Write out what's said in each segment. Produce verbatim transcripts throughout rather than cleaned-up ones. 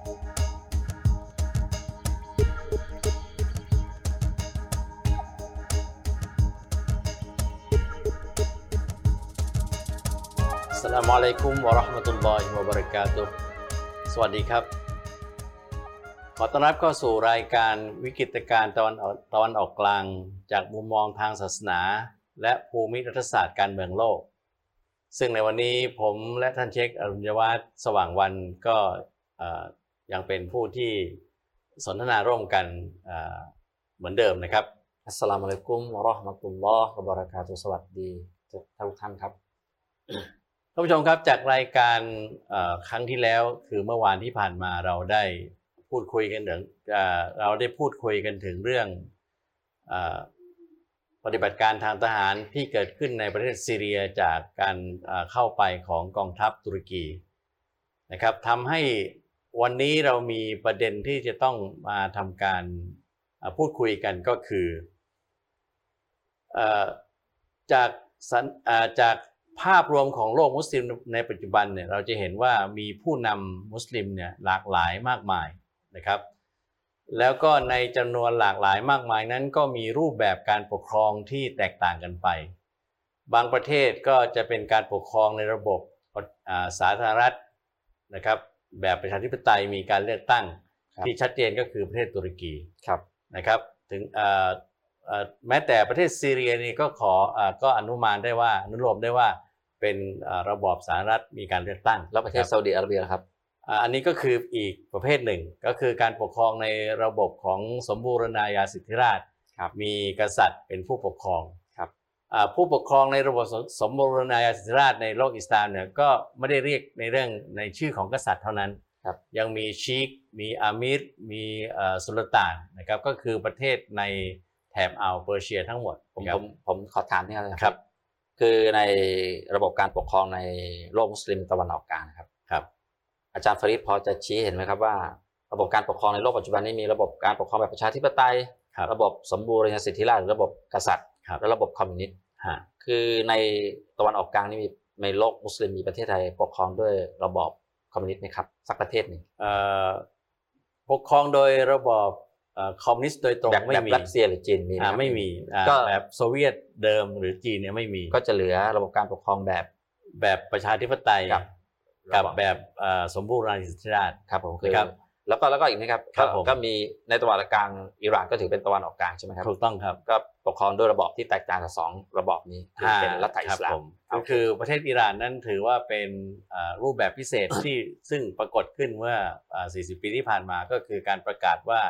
อัสสลามุอะลัยกุมวะเราะห์มะตุลลอฮิวะบะเราะกาตุฮ์สวัสดีครับขอต้อนรับเข้าสู่รายการวิกฤตการณ์ตะวันออกตะวันออกกลางจากมุมมองทางศาสนาและภูมิรัฐศาสตร์การเมืองโลกซึ่งในวันนี้ผมและท่านเชคอรุณยวัฒน์สว่างวันก็ยังเป็นผู้ที่สนทนาร่วมกันเหมือนเดิมนะครับอัสสลามุอะลัยกุมวะเราะห์มะตุลลอฮิวะบะเราะกาตุฮ์สวัสดีทุกท่านครับท่านผู้ชมครับจากรายการครั้งที่แล้วคือเมื่อวานที่ผ่านมาเราได้พูดคุยกันถึงเราได้พูดคุยกันถึงเรื่องปฏิบัติการทางทหารที่เกิดขึ้นในประเทศซีเรียจากการเข้าไปของกองทัพตุรกีนะครับทำให้วันนี้เรามีประเด็นที่จะต้องมาทำการพูดคุยกันก็คือจากจากภาพรวมของโลกมุสลิมในปัจจุบันเนี่ยเราจะเห็นว่ามีผู้นำมุสลิมเนี่ยหลากหลายมากมายนะครับแล้วก็ในจำนวนหลากหลายมากมายนั้นก็มีรูปแบบการปกครองที่แตกต่างกันไปบางประเทศก็จะเป็นการปกครองในระบบสาธารณรัฐนะครับแบบประชาธิปไตยมีการเลือกตั้งที่ชัดเจนก็คือประเทศตุรกีนะครับถึงแม้แต่ประเทศซีเรียนี่ก็ขอก็อนุมานได้ว่าอนุโลมได้ว่าเป็นระบอบสาธารณรัฐมีการเลือกตั้งแล้วประเทศซาอุดิอาระเบียครับอันนี้ก็คืออีกประเภทหนึ่งก็คือการปกครองในระบบของสมบูรณาญาสิทธิราชมีกษัตริย์เป็นผู้ปกครองครับผู้ปกครองในระบบสมบูรณาญาสิทธิราชในโลกอิสลามเนี่ยก็ไม่ได้เรียกในเรื่องในชื่อของกษัตริย์เท่านั้นยังมีชีคมีอามิรมีสุลต่านนะครับก็คือประเทศในแถบเอาเปอร์เซียทั้งหมดผมผมผมขอถามนิดนึงครับคือในระบบการปกครองในโลกมุสลิมตะวันออกกลางครับครับอาจารย์ฟาริดพอจะชี้เห็นไหมครับว่าระบบการปกครองในโลกปัจจุบันนี้มีระบบการปกครองแบบประชาธิปไตยระบบสมบูรณาสิทธิราชย์ระบบกษัตริย์และระบบคอมมิวนิสต์คือในตะวันออกกลางนี่มีในโลกมุสลิมมีประเทศไทยปกครองด้วยระบบคอมมิวนิสต์ไหมครับสักประเทศหนึ่งปกครองโดยระบบคอมมิวนิสต์โดยตรงไม่มีรัสเซียหรือจีนมีไม่มีก็แบบโซเวียตเดิมหรือจีนเนี่ยไม่มีก็จะเหลือระบบการปกครองแบบแบบประชาธิปไตยกับแบบสมบูรณาธิปไตยครับผมคือแล้วก็แล้วก็อีกนะครับก็มีในตะวันออกกลางอิหร่านก็ถือเป็นตะวันออกกลางใช่ไหมครับถูกต้องครับก็ปกครองด้วยระบอบที่แตกต่างจากสองระบอบนี้เป็นรัฐอิสลามก็คือประเทศอิหร่านนั้นถือว่าเป็นรูปแบบพิเศษที่ซึ่งปรากฏขึ้นเมื่อสี่สิบปีที่ผ่านมาก็คือการประกาศว่า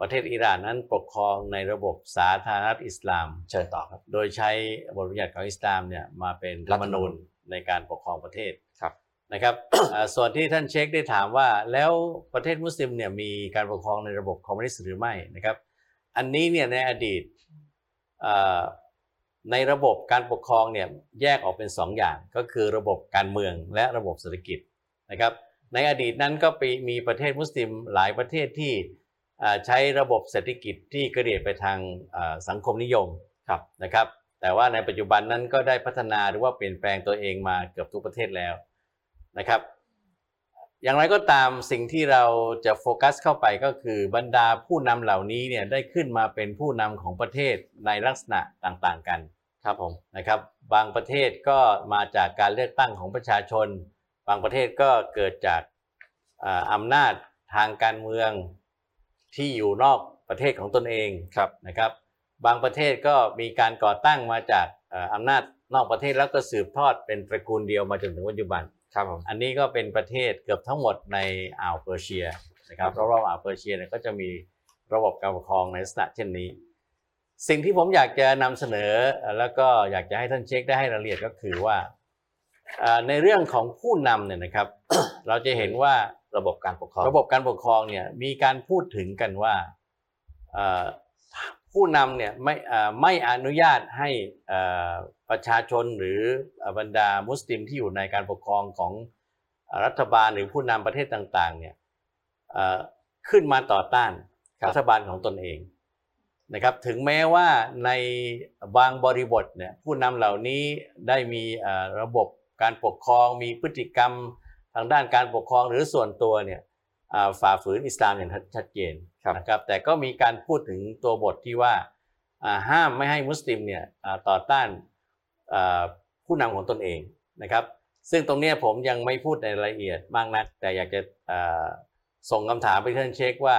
ประเทศอิหร่านนั้นปกครองในระบบสาธารณรัฐอิสลามเชิญต่อครับโดยใช้บทบัญญัติของอิสลามเนี่ยมาเป็นรัฐธรรมนูญในการปกครองประเทศครับนะครับ ส่วนที่ท่านเช็คได้ถามว่าแล้วประเทศมุสลิมเนี่ยมีการปกครองในระบบคอมมิวนิสต์หรือไม่นะครับอันนี้เนี่ยในอดีตในระบบการปกครองเนี่ยแยกออกเป็นสองอย่างก็คือระบบการเมืองและระบบเศรษฐกิจนะครับในอดีตนั้นก็มีประเทศมุสลิมหลายประเทศที่ใช้ระบบเศรษฐกิจที่กระเดียดไปทางสังคมนิยมครับนะครับแต่ว่าในปัจจุบันนั้นก็ได้พัฒนาหรือว่าเปลี่ยนแปลงตัวเองมาเกือบทุกประเทศแล้วนะครับอย่างไรก็ตามสิ่งที่เราจะโฟกัสเข้าไปก็คือบรรดาผู้นำเหล่านี้เนี่ยได้ขึ้นมาเป็นผู้นำของประเทศในลักษณะต่างๆกันครับผมนะครับบางประเทศก็มาจากการเลือกตั้งของประชาชนบางประเทศก็เกิดจากอำนาจทางการเมืองที่อยู่นอกประเทศของตนเองครับนะครับบางประเทศก็มีการก่อตั้งมาจากอำนาจนอกประเทศแล้วก็สืบทอดเป็นตระกูลเดียวมาจนถึงปัจจุบันครับผมอันนี้ก็เป็นประเทศเกือบทั้งหมดในอ่าวเปอร์เซียนะครับรอบๆอ่าวเปอร์เซียเนี่ยก็จะมีระบบการปกครองในลักษณะเช่นนี้สิ่งที่ผมอยากจะนำเสนอแล้วก็อยากจะให้ท่านเช็คได้ให้รายละเอียดก็คือว่าในเรื่องของผู้นำเนี่ยนะครับ เราจะเห็นว่าระบบการปกครองระบบการปกครองเนี่ยมีการพูดถึงกันว่าผู้นำเนี่ยไม่ไม่อนุญาตให้ประชาชนหรือบรรดามุสลิมที่อยู่ในการปกครองของรัฐบาลหรือผู้นำประเทศต่างๆเนี่ยขึ้นมาต่อต้านรัฐบาลของตนเองนะครับถึงแม้ว่าในบางบริบทเนี่ยผู้นำเหล่านี้ได้มีระบบการปกครองมีพฤติกรรมทางด้านการปกครองหรือส่วนตัวเนี่ย ฝ่าฝืนอิสลามอย่างชัดเจนนะครับแต่ก็มีการพูดถึงตัวบทที่ว่าห้ามไม่ให้มุสลิมเนี่ยต่อต้านผู้นำของตนเองนะครับซึ่งตรงนี้ผมยังไม่พูดในรายละเอียดมากนักแต่อยากจะส่งคำถามไปท่านเชคว่า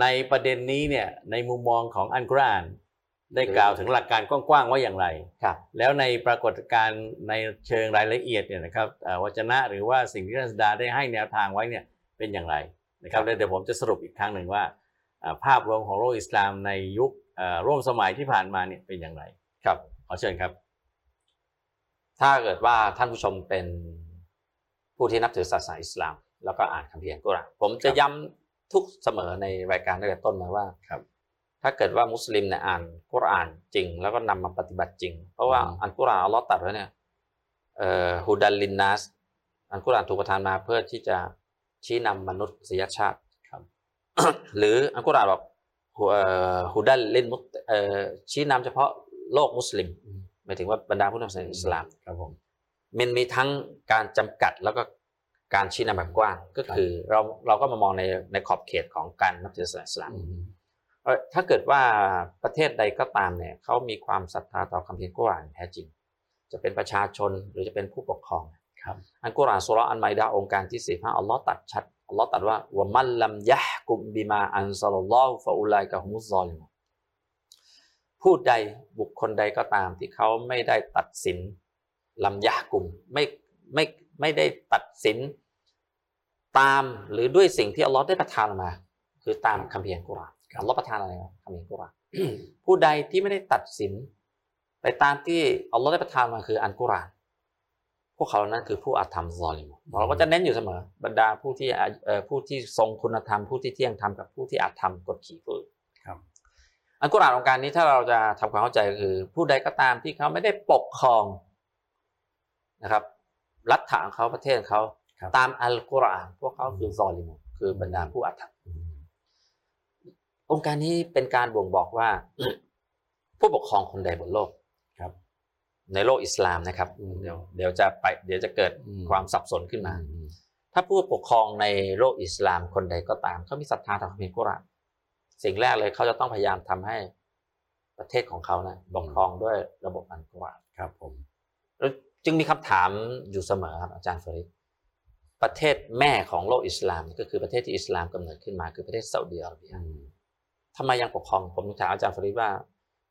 ในประเด็นนี้เนี่ยในมุมมองของอัลกุรอานได้กล่าวถึงหลักการกว้างๆว่าอย่างไรครับแล้วในปรากฏการณ์ในเชิงรายละเอียดเนี่ยนะครับวจนะหรือว่าสิ่งที่ท่านศาสดาได้ให้แนวทางไว้เนี่ยเป็นอย่างไรนะครับเดี๋ยวผมจะสรุปอีกครั้งหนึ่งว่าภาพรวมของโลกอิสลามในยุคร่วมสมัยที่ผ่านมาเนี่ยเป็นอย่างไรครับขอเชิญครับถ้าเกิดว่าท่านผู้ชมเป็นผู้ที่นับถือศาสนาอิสลามแล้วก็อ่านคำเพียรกุรอานผมจะย้ำทุกเสมอในรายการตั้งแต่ต้นมาว่าถ้าเกิดว่ามุสลิมเนี่ยอ่านกุรอานจริงแล้วก็นำมาปฏิบัติจริงเพราะว่าอัลกุรอานอัลลอฮ์ตรัสไว้เนี่ยฮุดัลลินนัสอัลกุรอานถูกประทานมาเพื่อที่จะชี้นำมนุษยชาติหรืออัลกุรอานบอกฮุดัลลินมุตชี้นำเฉพาะโลกมุสลิมหมายถึงว่าบรรดาผู้นำศาสนาอิสลามครับผมมันมีทั้งการจำกัดแล้วก็การชี้นำแบบกว้างก็คือเราเราก็มามองในในขอบเขตของการนับถือศาสนาอิสลามถ้าเกิดว่าประเทศใดก็ตามเนี่ยเขามีความศรัทธาต่อคำเพียรกุรอานแท้จริงจะเป็นประชาชนหรือจะเป็นผู้ปกครองครับอันกุรอานซูเราะห์อัลไมดะห์องค์การที่สี่ห้าอัลลอฮ์ตรัสชัดอัลลอฮ์ตรัสว่าวะมัลลัมยะห์กุมบิมาอันซาลลอฮุฟะอูลัยกะฮุมุซซอลิมูนผู้ใดบุคคลใดก็ตามที่เขาไม่ได้ตัดสินลำยะกุมไม่ไม่ไม่ได้ตัดสินตามหรือด้วยสิ่งที่อัลลอฮ์ได้ประทานมาคือตามคำเพียรกุรอานอัลลอฮ์ประทานอะไรครับคำเพียรกุรอาน ผู้ใดที่ไม่ได้ตัดสินไปตามที่อัลลอฮ์ได้ประทานมาคืออัลกุรอานพวกเขานั้นคือผู้อาธรรมซอลิมเราก็จะเน้นอยู่เสมอบรรดาผู้ที่ผู้ที่ทรงคุณธรรมผู้ที่เที่ยงธรรมกับผู้ที่อาธรรมกดขี่ผู้อื่นอัลกุรอานองค์การนี้ถ้าเราจะทำความเข้าใจคือผู้ใดก็ตามที่เขาไม่ได้ปกครองนะครับรัฐฐานเขาประเทศเขาตามอัลกุรอานพวกเขาคือซอลิมคือบรรดาผู้อาธรรมองค์การนี้เป็นการบ่งบอกว่าผู้ปกครองคนใดบนโลกครับในโลกอิสลามนะครับเดี๋ยวเดี๋ยวจะไปเดี๋ยวจะเกิดความสับสนขึ้นมาถ้าผู้ปกครองในโลกอิสลามคนใดก็ตามเขามีศรัทธาต่อคำพีกุรอานสิ่งแรกเลยเขาจะต้องพยายามทำให้ประเทศของเขานะปกครองด้วยระบบอัลกุรอานครับผมแล้วจึงมีคำถามอยู่เสมอครับอาจารย์เฟรดประเทศแม่ของโลกอิสลามก็คือประเทศที่อิสลามกำเนิดขึ้นมาคือประเทศซาอุดิอาระเบียทำไมยังปกครองผมถามอาจารย์เฟรดว่า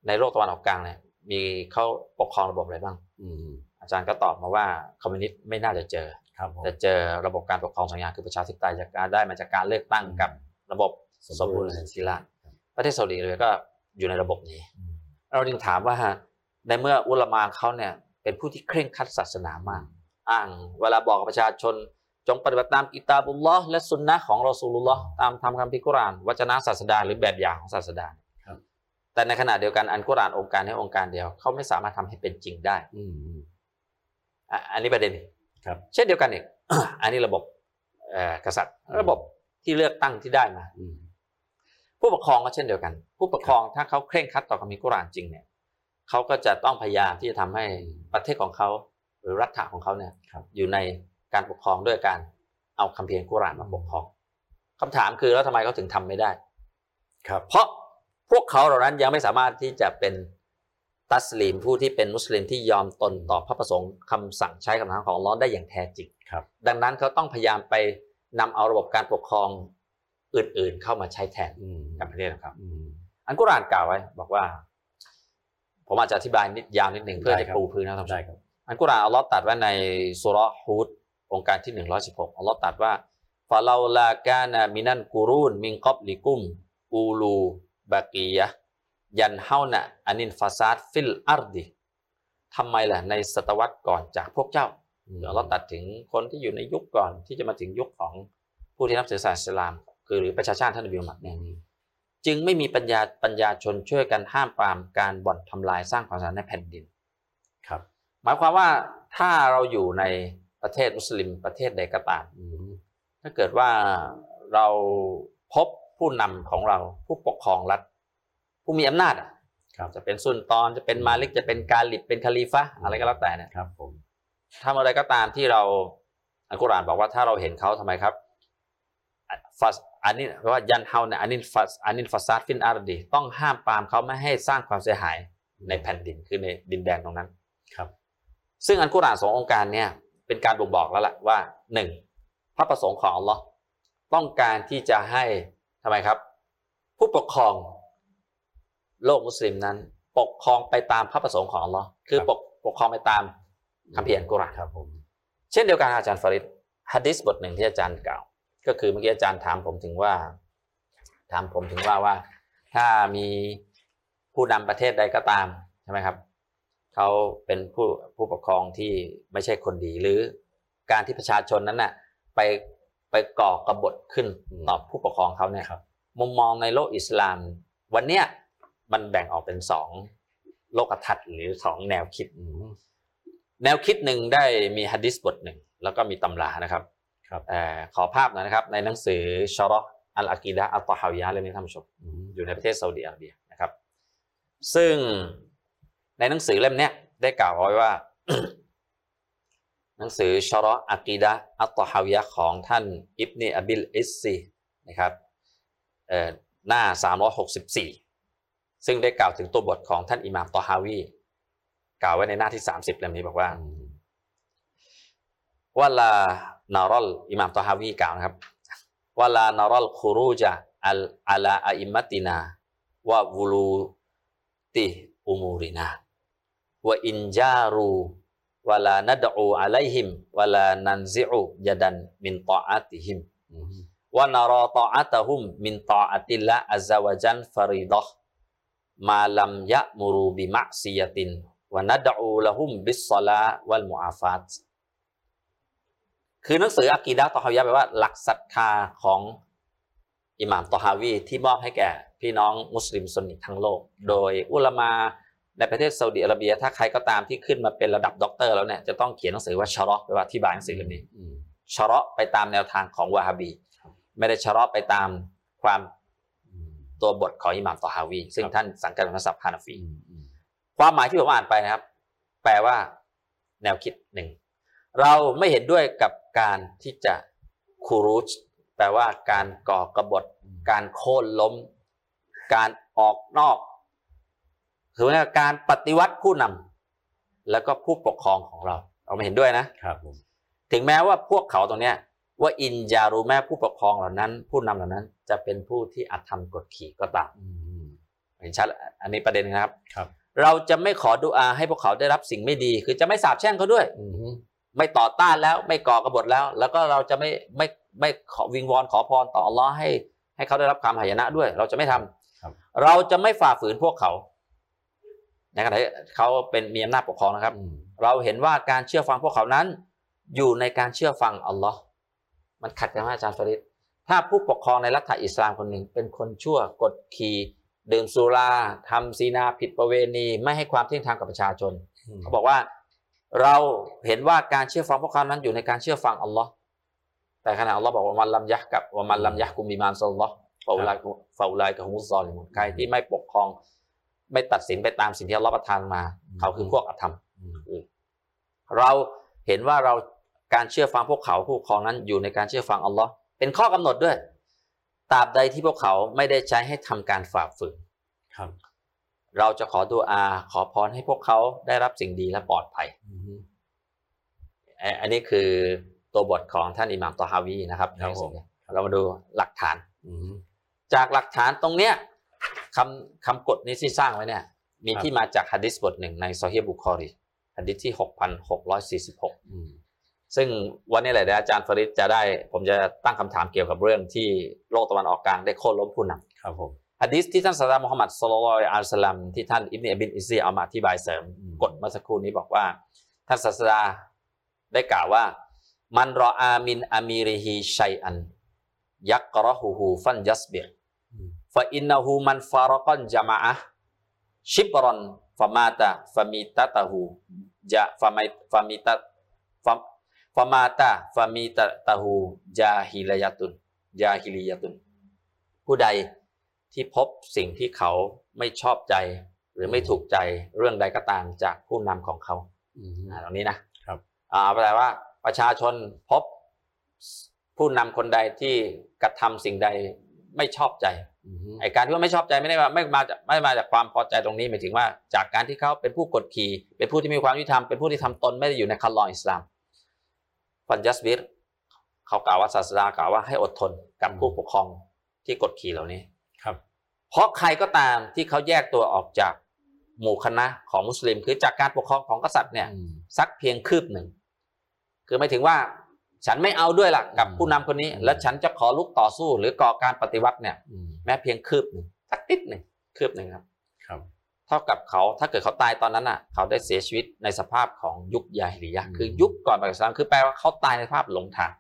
ในโลกตะวันออกกลางเนี่ยมีเขาปกครองระบบอะไรบ้างอือาจารย์ก็ตอบมาว่าคอมมิวนิสต์ไม่น่าจะเจอแต่เจอระบบการปกครองสองอย่างคือประชาธิปไตยจากการได้มาจากการเลือกตั้งกับระบบสมบูรณ์สิลาประเทศซาอุดิอาระเบียก็อยู่ในระบบนี้เราจึงถามว่าในเมื่ออุลามะเขาเนี่ยเป็นผู้ที่เคร่งครัดศาสนามากอ้างเวลาบอกประชาชนจงปฏิบัติตามกิตาบุลลอฮ์และสุนนะของรอซูลุลลอฮ์ตามธรรมคัมภีร์กุรอานวจนะศาสดาหรือแบบอย่างของศาสดาแต่ในขณะเดียวกันอันกุรอานองค์การให้องค์การเดียวเขาไม่สามารถทำให้เป็นจริงได้อือันนี้ประเด็นครับเช่นเดียวกันอีกอันนี้ระบบกษัตริย์ระบบที่เลือกตั้งที่ได้มาผู้ปกครองก็เช่นเดียวกันผู้ปกครองถ้าเขาเคร่งครัดต่อคำมีกุรอานจริงเนี่ยเขาก็จะต้องพยายามที่จะทำให้ประเทศของเขาหรือรัฐของเขาเนี่ยอยู่ในการปกครองด้วยการเอาคำเพียรกุรอานมาปกครองคำถามคือแล้วทำไมเขาถึงทำไม่ได้ครับเพราะพวกเขาเหล่านั้นยังไม่สามารถที่จะเป็นตัสลีมผู้ที่เป็นมุสลิมที่ยอมตนต่อพระประสงค์คำสั่งใช้คำสั่งของอัลลอฮ์ได้อย่างแท้จริงครับดังนั้นเขาต้องพยายามไปนำเอาระบบการปกครองอื่นๆเข้ามาใช้แทนกับประเทศนะครับอันกุรอานกล่าวไว้บอกว่าผมอาจจะอธิบายนิดยาวนิดหนึ่งเพื่อจะปูพื้นนะครับอันกุรอานอัลลอฮ์ตรัสว่าในซูเราะห์ฮุดองค์การที่หนึ่งร้อยสิบหกอัลลอฮ์ตรัสว่าฟาลาลากานามินันกูรูนมิงกอบลิกุมอูลูบากียะยันเฮานะอันินฟาซาดฟิลอาร์ดิทำไมล่ะในศตวรรษก่อนจากพวกเจ้าอัลลอฮ์ตรัสถึงคนที่อยู่ในยุคก่อนที่จะมาถึงยุคของผู้ที่นับถือศาสนาอิสลามคือหรือประชาชาติท่านนบีมุฮัมมัดเนี่ยจึงไม่มีปัญญาปัญญาชนช่วยกันห้ามปรามการบ่อนทำลายสร้างความสันติในแผ่นดินครับหมายความว่าถ้าเราอยู่ในประเทศมุสลิมประเทศใดก็ตามถ้าเกิดว่าเราพบผู้นำของเราผู้ปกครองรัฐผู้มีอำนาจครับจะเป็นซุนตอนจะเป็นมาลิกจะเป็นกาลิบเป็นคาลีฟะอะไรก็แล้วแต่นะครับผมทำอะไรก็ตามที่เราอัลกุรอานบอกว่าถ้าเราเห็นเขาทำไมครับ อันนี้ว่ายันเฮาเนี่ยอันนี้ฟัสอันนี้ฟัสซัดฟินอาร์ดีต้องห้ามปามเขาไม่ให้สร้างความเสียหายในแผ่นดินคือในดินแดนตรงนั้นครับซึ่งอันกุรอานสององค์การเนี่ยเป็นการบ่งบอกแล้วแหละว่าหนึ่งพระประสงค์ของอัลลอฮ์ต้องการที่จะให้ทำไมครับผู้ปกครองโลกมุสลิมนั้นปกครองไปตามพระประสงค์ของอัลลอฮ์คือปกปกครองไปตามคัมภีร์อัลกุรอานครับผมเช่นเดียวกันอาจารย์ฟาริดหะดีษบทหนึ่งที่อาจารย์กล่าวก็คือเมื่อกี้อาจารย์ถามผมถึงว่าถามผมถึงว่าว่าถ้ามีผู้นำประเทศใดก็ตามใช่ไหมครับเขาเป็นผู้ผู้ปกครองที่ไม่ใช่คนดีหรือการที่ประชาชนนั้นน่ะไปไปก่อกบฏขึ้นต่อผู้ปกครองเขาเนี่ยครับมุมมองในโลกอิสลามวันเนี้ยมันแบ่งออกเป็นสองโลกทัศน์หรือสองแนวคิดแนวคิดหนึ่งได้มีหะดีษบทหนึ่งแล้วก็มีตำรานะครับขอภาพหน่อยนะครับในหนังสือชะรอห์อัลอากีดะห์อัตตะฮาวิยะห์เล่มนี้ท่านผู้ชมอยู่ในประเทศซาอุดิอาระเบียนะครับซึ่งในหนังสือเล่มนี้ได้กล่าวไว้ว่า หนังสือชะรอห์อากีดะห์อัตตะฮาวิยะห์ของท่านอิบนุอะบิลอิซซีนะครับหน้าสามร้อยหกสิบสี่ซึ่งได้กล่าวถึงตัวบทของท่านอิหม่ามตอฮาวีกล่าวไว้ในหน้าที่สามสิบเล่มนี้บอกว่าว่าลานารอลอิหม่ามตอฮาวีกล่าวนะครับว่าลานารอลคุรูจาอัลอาลาอิมัตินาวะวูลูติอุมูรินาวะอินจารูวะลานัดอูอะลัยฮิมวะลานันซิอูยะดันมินตออาติฮิมวะนารอตออาตะฮุมมินตออาติลลาอัซซะวะจัลฟาริดะฮ์มาลัมยะมุรูบิมะซิยะตินวะนัดอูละฮุมบิศศอลาวัลมุอาฟาตคือหนังสืออากีดะห์ตอฮาวิยะห์แปลว่าหลักศรัทธาของอิหม่ามตอฮาวีที่มอบให้แก่พี่น้องมุสลิมซุนนีทั้งโลกโดยอุลามาในประเทศซาอุดิอาระเบียถ้าใครก็ตามที่ขึ้นมาเป็นระดับด็อกเตอร์แล้วเนี่ยจะต้องเขียนหนังสือว่าชะรอห์แปลว่าที่บายหนังสือเล่มนี้ชะรอห์ไปตามแนวทางของวะฮาบีไม่ได้ชะรอห์ไปตามความตัวบทของอิหม่ามตอฮาวีซึ่งท่านสังกัดมัซฮับฮานาฟีความหมายที่ผมอ่านไปนะครับแปลว่าแนวคิดหนึ่งเราไม่เห็นด้วยกับการที่จะคูรูจแปลว่าการก่อกบฏการโค่นล้มการออกนอกคือการปฏิวัติผู้นำแล้วก็ผู้ปกครองของเราเราไม่เห็นด้วยนะครับถึงแม้ว่าพวกเขาตรงเนี้ยว่าอินยารู้แม่ผู้ปกครองเหล่านั้นผู้นำเหล่านั้นจะเป็นผู้ที่อาธรรมกดขี่ก็ตามเห็นชัดอันนี้ประเด็นนะครับครับเราจะไม่ขอดุอาให้พวกเขาได้รับสิ่งไม่ดีคือจะไม่สาปแช่งเขาด้วยไม่ต่อต้านแล้วไม่ก่อกบฏแล้วแล้วก็เราจะไม่ไม่ไม่ขอวิงวอนขอพรต่ออัลลอฮ์ให้ให้เขาได้รับความหายนะด้วยเราจะไม่ทำเราจะไม่ฝ่าฝืนพวกเขาในขณะที่เขาเป็นมีอำนาจปกครองนะครับเราเห็นว่าการเชื่อฟังพวกเขานั้นอยู่ในการเชื่อฟังอัลลอฮ์มันขัดกันไหมอาจารย์ฟาริดถ้าผู้ปกครองในรัฐอิสลามคนหนึ่งเป็นคนชั่วกดขี่ดื่มสุราทำซีนาผิดประเวณีไม่ให้ความเที่ยงธรรมกับประชาชนเขาบอกว่าเราเห็นว่าการเชื่อฟังพวกเขานั้นอยู่ในการเชื่อฟังอัลลอฮ์แต่ขณะอัลลอฮ์บอกว่ามันลำยักกับว่ามันลำยักกุมบิมานซัลลอฮ์ฟาอุไลฟาอุไลกับฮุมุซซอลิมุนใครที่ไม่ปกครองไม่ตัดสินไปตามสิ่งที่อัลลอฮ์ประทานมาเขาคือพวกอธรรมเราเห็นว่าเราการเชื่อฟังพวกเขาผู้ปกครองนั้นอยู่ในการเชื่อฟังอัลลอฮ์เป็นข้อกำหนดด้วยตราบใดที่พวกเขาไม่ได้ใช้ให้ทำการฝ่าฝืนครับเราจะขอดุอาขอพรให้พวกเขาได้รับสิ่งดีและปลอดภัยอันนี้คือตัวบทของท่านอิหม่ามตอฮาวีนะครับเรามาดูหลักฐานจากหลักฐานตรงเนี้ยคำคำกฎนี้ที่สร้างไว้เนี่ยมีที่มาจากหะดีษบทหนึ่งในซอฮีฮ์บุคอรีหะดีษที่ หกพันหกร้อยสี่สิบหกซึ่งวันนี้แหละอาจารย์ฟาริดจะได้ผมจะตั้งคำถามเกี่ยวกับเรื่องที่โลกตะวันออกกลางได้โค่นล้มผู้นำครับผมหะดีษที่ท่านศาสดามุฮัมมัดศ็อลลัลลอฮุอะลัยฮิวะซัลลัมที่ท่านอิบนุอะบิลอิซซีเอามาอธิบายเสริมกฎเมื่อสักครู่นี้บอกว่าท่านศาสดาได้กล่าวว่ามันรออามินอามีริฮิชัยอันยักรอฮูฮูฟันยัสบิรฟะอินนะฮูมันฟารอกอนจามะอะฮ์ชิบรอนฟะมาตะฟะมิตะตะฮูจะฟะไมฟะมิตะฟะฟะมาตะฟะมิตะตะฮูญาฮิลิยะตุนญาฮิลิยะตุนผู้ใดที่พบสิ่งที่เขาไม่ชอบใจหรือไม่ถูกใจเรื่องใดก็ตามจากผู้นำของเขาตรงนี้นะครับเอาแปลว่าประชาชนพบ ผู้นำคนใดที่กระทำสิ่งใดไม่ชอบใจไอ้การที่ว่าไม่ชอบใจไม่ได้มาไม่มาจากไม่มาจากความพอใจตรงนี้หมายถึงว่าจากการที่เขาเป็นผู้กดขี่เป็นผู้ที่มีความยุติธรรมเป็นผู้ที่ทำตนไม่ได้อยู่ในคัลลออิสลามฟันจัสบิรเขากล่าวว่าศาสดากล่าวว่าให้อดทนกับผู้ปกครองที่กดขี่เหล่านี้ครับเพราะใครก็ตามที่เขาแยกตัวออกจากหมู่คณะของมุสลิมคือจากการปกครองของกษัตริย์เนี่ยสักเพียงคืบหนึ่งคือไม่ถึงว่าฉันไม่เอาด้วยล่ะกับผู้นำคนนี้และฉันจะขอลุกต่อสู้หรือก่อการปฏิวัติเนี่ยแม้เพียงคืบหนึ่งสักนิดหนึ่งคืบหนึ่งครับครับเท่ากับเขาถ้าเกิดเขาตายตอนนั้นอ่ะเขาได้เสียชีวิตในสภาพของยุคยาฮิริยะคือยุคก่อนปฏิวัติคือแปลว่าเขาตายในสภาพหลงทาง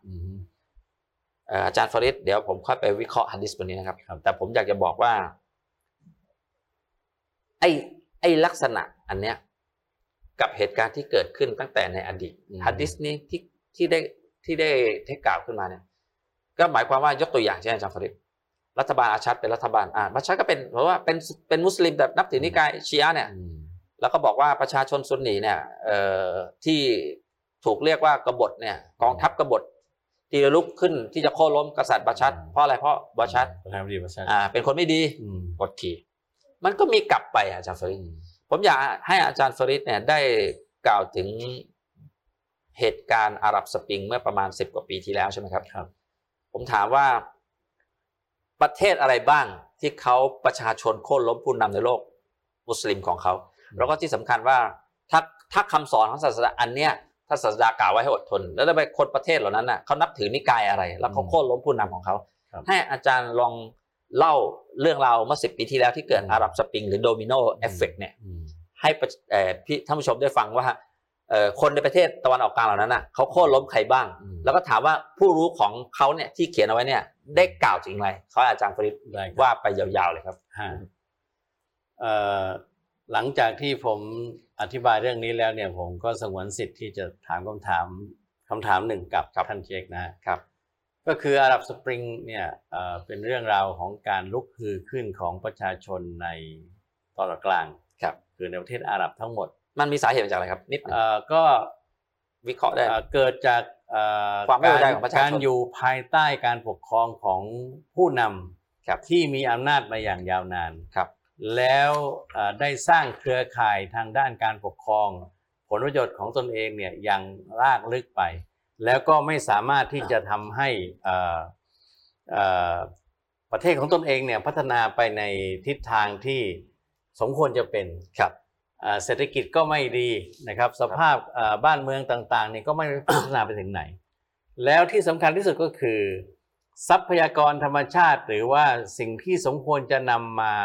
อาจารย์ฟาริดเดี๋ยวผมค่อยไปวิเคราะห์หะดีษตัวนี้นะครับแต่ผมอยากจะบอกว่าไอ้ไอ้ลักษณะอันเนี้ยกับเหตุการณ์ที่เกิดขึ้นตั้งแต่ในอดีตหะดีษนี้ที่ที่ได้ที่ได้ที่กล่าวขึ้นมาเนี่ยก็หมายความว่ายกตัวอย่างเช่นอาจารย์ฟาริดรัฐบาลอาชัดเป็นรัฐบาลอาบัชชัดก็เป็นเพราะว่าเป็นเป็นมุสลิมแบบนับถือนิกายชีอะห์เนี่ยแล้วก็บอกว่าประชาชนซุนนีเนี่ยที่ถูกเรียกว่ากบฏเนี่ยกองทัพกบฏที่ลุกขึ้นที่จะโค่นล้มกษัตริย์บัชชัดเพราะอะไรเพราะบัชชัดเป็นคนไม่ดีกดขี่มันก็มีกลับไปอาจารย์ฟาริดผมอยากให้อาจารย์ฟาริดเนี่ยได้กล่าวถึงเหตุการณ์อาหรับสปริงเมื่อประมาณสิบกว่าปีที่แล้วใช่ไหมครับครับผมถามว่าประเทศอะไรบ้างที่เขาประชาชนโค่นล้มผู้นำในโลกมุสลิมของเขาแล้วก็ที่สำคัญว่าถ้าถ้าคำสอนของศาสดาอันเนี้ยถ้าศาสดากล่าวไว้ให้อดทนแล้วทำไมคนประเทศเหล่านั้นน่ะเขานับถือนิกายอะไรแล้วเขาโค่นล้มผู้นำของเขาให้อาจารย์ลองเล่าเรื่องราวเมื่อสิบปีที่แล้วที่เกิดอาหรับสปริงหรือโดมิโนเอฟเฟกต์เนี่ยให้ท่านผู้ชมได้ฟังว่าคนในประเทศตะวันออกกลางเหล่านั้นน่ะเขาโค่นล้มใครบ้างแล้วก็ถามว่าผู้รู้ของเขาเนี่ยที่เขียนเอาไว้เนี่ยได้กล่าวถึงอะไรเขาอาจารย์ฟาริดว่าไปยาวๆเลยครับหลังจากที่ผมอธิบายเรื่องนี้แล้วเนี่ยผมก็สงวนสิทธิ์ที่จะถามคำถามคำถามหนึ่งกับท่านเชคนะครับก็คืออาหรับสปริงเนี่ยเป็นเรื่องราวของการลุกฮือขึ้นของประชาชนในตอนกลางครับคือในประเทศอาหรับทั้งหมดมันมีสาเหตุมาจากอะไรครับนิดก็วิเคราะห์ได้เกิดจากความไม่พอใจของประชาชนการอยู่ภายใต้การปกครองของผู้นำที่มีอำนาจมาอย่างยาวนานครับแล้วได้สร้างเครือข่ายทางด้านการปกครองผลประโยชน์ของตนเองเนี่ยยังรากลึกไปแล้วก็ไม่สามารถที่จะทำให้ประเทศของตนเองเนี่ยพัฒนาไปในทิศทางที่สมควรจะเป็นครับเศรษฐกิจก็ไม่ดีนะครับสภาพบ้านเมืองต่างๆนี่ก็ไม่พัฒนาไปถึงไหนแล้วที่สำคัญที่สุดก็คือทรัพยากรธรรมชาติหรือว่าสิ่งที่สมควรจะนำมา